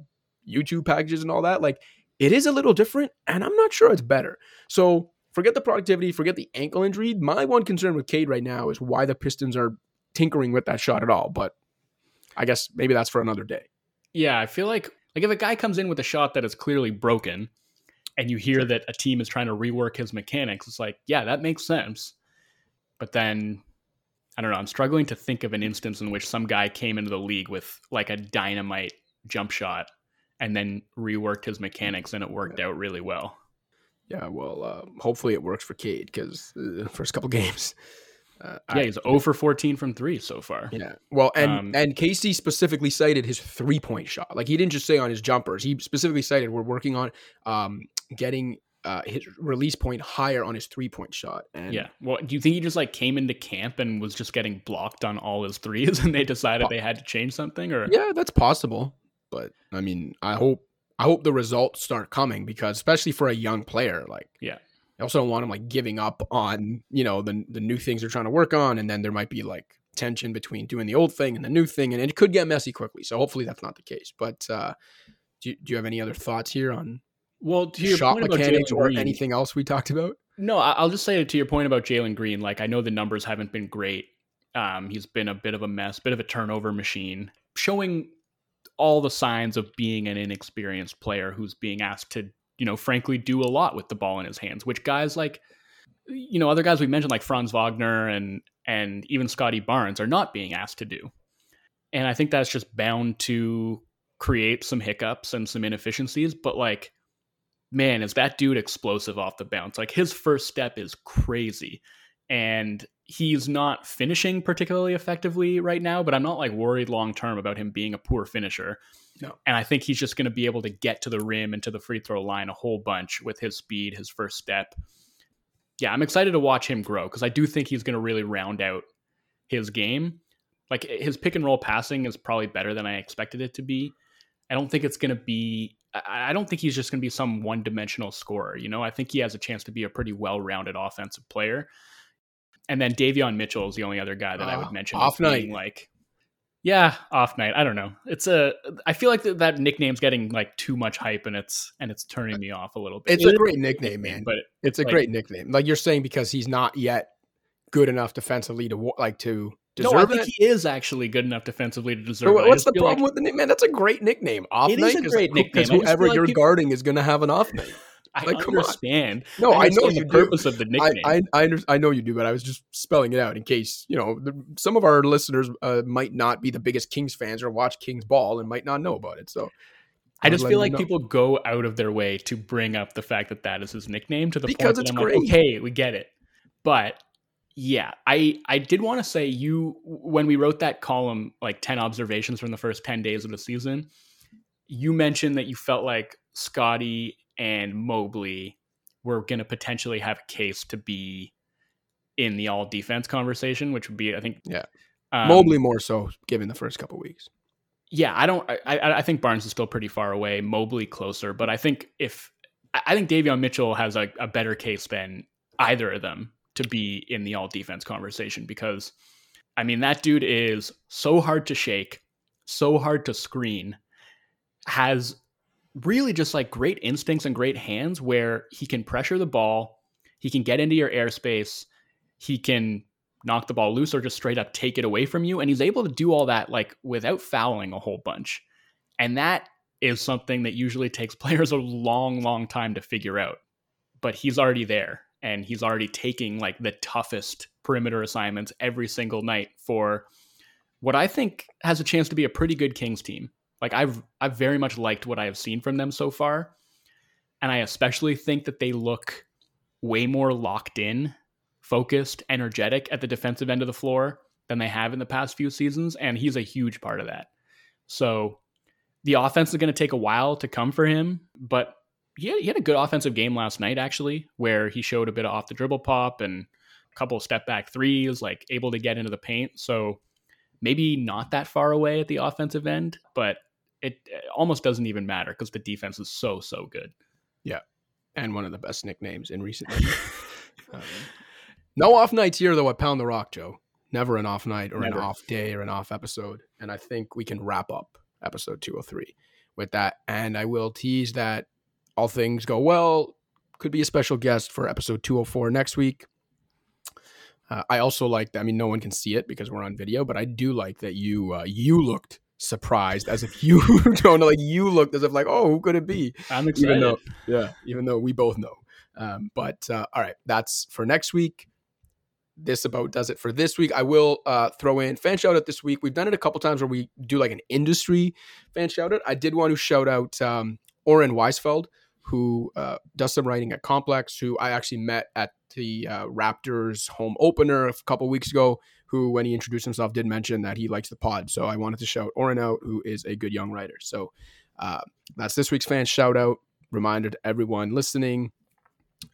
YouTube packages and all that, like it is a little different and I'm not sure it's better. So forget the productivity, forget the ankle injury. My one concern with Cade right now is why the Pistons are tinkering with that shot at all, but I guess maybe that's for another day. Yeah, I feel like like if a guy comes in with a shot that is clearly broken and you hear that a team is trying to rework his mechanics, it's like, yeah, that makes sense. But then, I don't know, I'm struggling to think of an instance in which some guy came into the league with like a dynamite jump shot and then reworked his mechanics and it worked yeah. out really well. Yeah, well, uh, hopefully it works for Cade because the uh, first couple games... Uh, yeah, he's zero for fourteen from three so far. Yeah. Well, and um, and Casey specifically cited his three-point shot. Like, he didn't just say on his jumpers. He specifically cited we're working on um, getting uh, his release point higher on his three-point shot. And yeah. Well, do you think he just, like, came into camp and was just getting blocked on all his threes and they decided they had to change something? Or Yeah, that's possible. But, I mean, I hope I hope the results start coming because especially for a young player, like – yeah. I also don't want them like giving up on, you know, the the new things they're trying to work on. And then there might be like tension between doing the old thing and the new thing. And it could get messy quickly. So hopefully that's not the case. But uh, do, do you have any other thoughts here on well, to your shot point mechanics or Green, anything else we talked about? No, I'll just say to your point about Jalen Green, like I know the numbers haven't been great. Um, he's been a bit of a mess, bit of a turnover machine, showing all the signs of being an inexperienced player who's being asked to, you know, frankly, do a lot with the ball in his hands, which guys like, you know, other guys we mentioned like Franz Wagner and and even Scottie Barnes are not being asked to do. And I think that's just bound to create some hiccups and some inefficiencies. But like, man, is that dude explosive off the bounce? Like his first step is crazy. And he's not finishing particularly effectively right now, but I'm not like worried long-term about him being a poor finisher. No. And I think he's just going to be able to get to the rim and to the free throw line a whole bunch with his speed, his first step. Yeah, I'm excited to watch him grow because I do think he's going to really round out his game. Like his pick and roll passing is probably better than I expected it to be. I don't think it's going to be, I don't think he's just going to be some one-dimensional scorer. You know, I think he has a chance to be a pretty well-rounded offensive player. And then Davion Mitchell is the only other guy that uh, I would mention. Off night. Like, yeah, off night. I don't know. It's a, I feel like that, that nickname's getting like too much hype and it's, and it's turning me off a little bit. It's a great nickname, man. But it's a like, great nickname. Like you're saying, because he's not yet good enough defensively to like to deserve it. No, I think it. He is actually good enough defensively to deserve what, it. What's the problem like, with the nickname? That's a great nickname. Off it night is a great nickname. Because whoever like you're people... guarding is going to have an off night. I like, understand. No, I, understand I know you the purpose do. Of the nickname. I I, I, under, I know you do, but I was just spelling it out in case you know the, some of our listeners uh, might not be the biggest Kings fans or watch Kings ball and might not know about it. So I just feel like people go out of their way to bring up the fact that that is his nickname to the point that I'm like, okay, we get it. But yeah, I, I did want to say you, when we wrote that column, like ten observations from the first ten days of the season, you mentioned that you felt like Scottie and Mobley were going to potentially have a case to be in the all defense conversation, which would be, I think, yeah, um, Mobley more so given the first couple of weeks. Yeah, I don't. I, I think Barnes is still pretty far away. Mobley closer, but I think if I think Davion Mitchell has a, a better case than either of them to be in the all defense conversation because, I mean, that dude is so hard to shake, so hard to screen, has really just like great instincts and great hands where he can pressure the ball, he can get into your airspace, he can knock the ball loose or just straight up take it away from you. And he's able to do all that like without fouling a whole bunch. And that is something that usually takes players a long, long time to figure out, but he's already there and he's already taking like the toughest perimeter assignments every single night for what I think has a chance to be a pretty good Kings team. Like I've, I've very much liked what I have seen from them so far. And I especially think that they look way more locked in, focused, energetic at the defensive end of the floor than they have in the past few seasons. And he's a huge part of that. So the offense is going to take a while to come for him, but he had, he had a good offensive game last night, actually, where he showed a bit of off the dribble pop and a couple of step back threes, like able to get into the paint. So maybe not that far away at the offensive end, but it, it almost doesn't even matter because the defense is so, so good. Yeah. And one of the best nicknames in recent years. um, No off nights here, though, at Pound the Rock, Joe. Never an off night or Never. an off day or an off episode. And I think we can wrap up episode two oh three with that. And I will tease that all things go well. Could be a special guest for episode two oh four next week. Uh, I also like that. I mean, no one can see it because we're on video, but I do like that you uh, you looked surprised as if you don't know. Like you looked as if like, oh, who could it be? I'm excited. Even though, yeah, even though we both know. Um, but uh, all right, that's for next week. This about does it for this week. I will uh, throw in fan shout out this week. We've done it a couple times where we do like an industry fan shout out. I did want to shout out um, Oren Weisfeld, who uh, does some writing at Complex, who I actually met at the uh, Raptors home opener a couple weeks ago, who when he introduced himself did mention that he likes the pod. So I wanted to shout Oren out, who is a good young writer. So uh, that's this week's fan shout out. Reminder to everyone listening.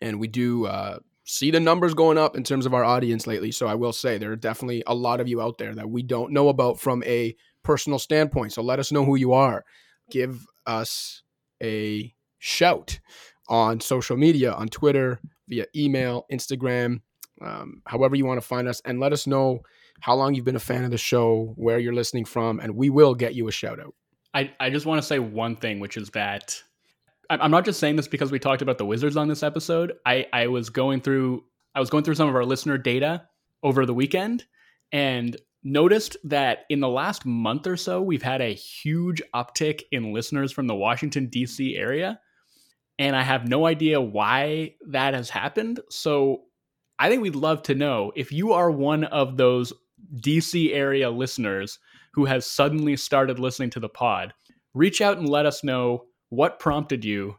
And we do... Uh, see the numbers going up in terms of our audience lately. So I will say there are definitely a lot of you out there that we don't know about from a personal standpoint. So let us know who you are. Give us a shout on social media, on Twitter, via email, Instagram, um, however you want to find us. And let us know how long you've been a fan of the show, where you're listening from, and we will get you a shout out. I, I just want to say one thing, which is that I'm not just saying this because we talked about the Wizards on this episode. I, I was going through I was going through some of our listener data over the weekend and noticed that in the last month or so, we've had a huge uptick in listeners from the Washington, D C area. And I have no idea why that has happened. So I think we'd love to know if you are one of those D C area listeners who has suddenly started listening to the pod, reach out and let us know what prompted you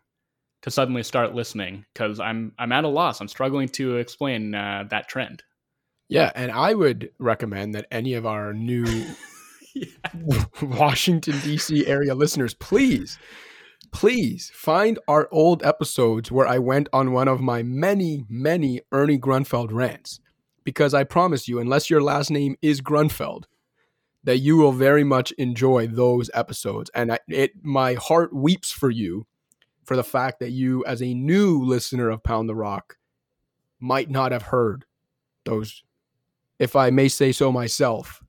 to suddenly start listening? Because I'm I'm at a loss. I'm struggling to explain uh, that trend. Yeah, and I would recommend that any of our new yeah. Washington, D C area listeners, please, please find our old episodes where I went on one of my many, many Ernie Grunfeld rants. Because I promise you, unless your last name is Grunfeld, that you will very much enjoy those episodes. And I, it, my heart weeps for you for the fact that you, as a new listener of Pound the Rock, might not have heard those, if I may say so myself,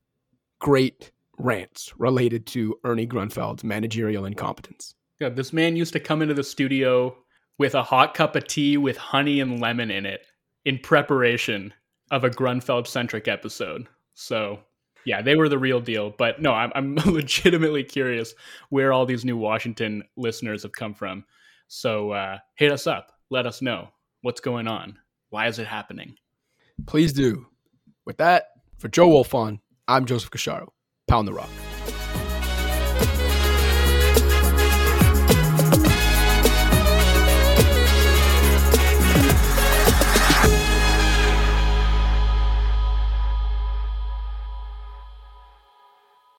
great rants related to Ernie Grunfeld's managerial incompetence. Yeah, this man used to come into the studio with a hot cup of tea with honey and lemon in it in preparation of a Grunfeld-centric episode. So... yeah, they were the real deal. But no, I'm, I'm legitimately curious where all these new Washington listeners have come from. So uh, hit us up. Let us know what's going on. Why is it happening? Please do. With that, for Joe Wolfon, I'm Joseph Cacharo. Pound the Rock.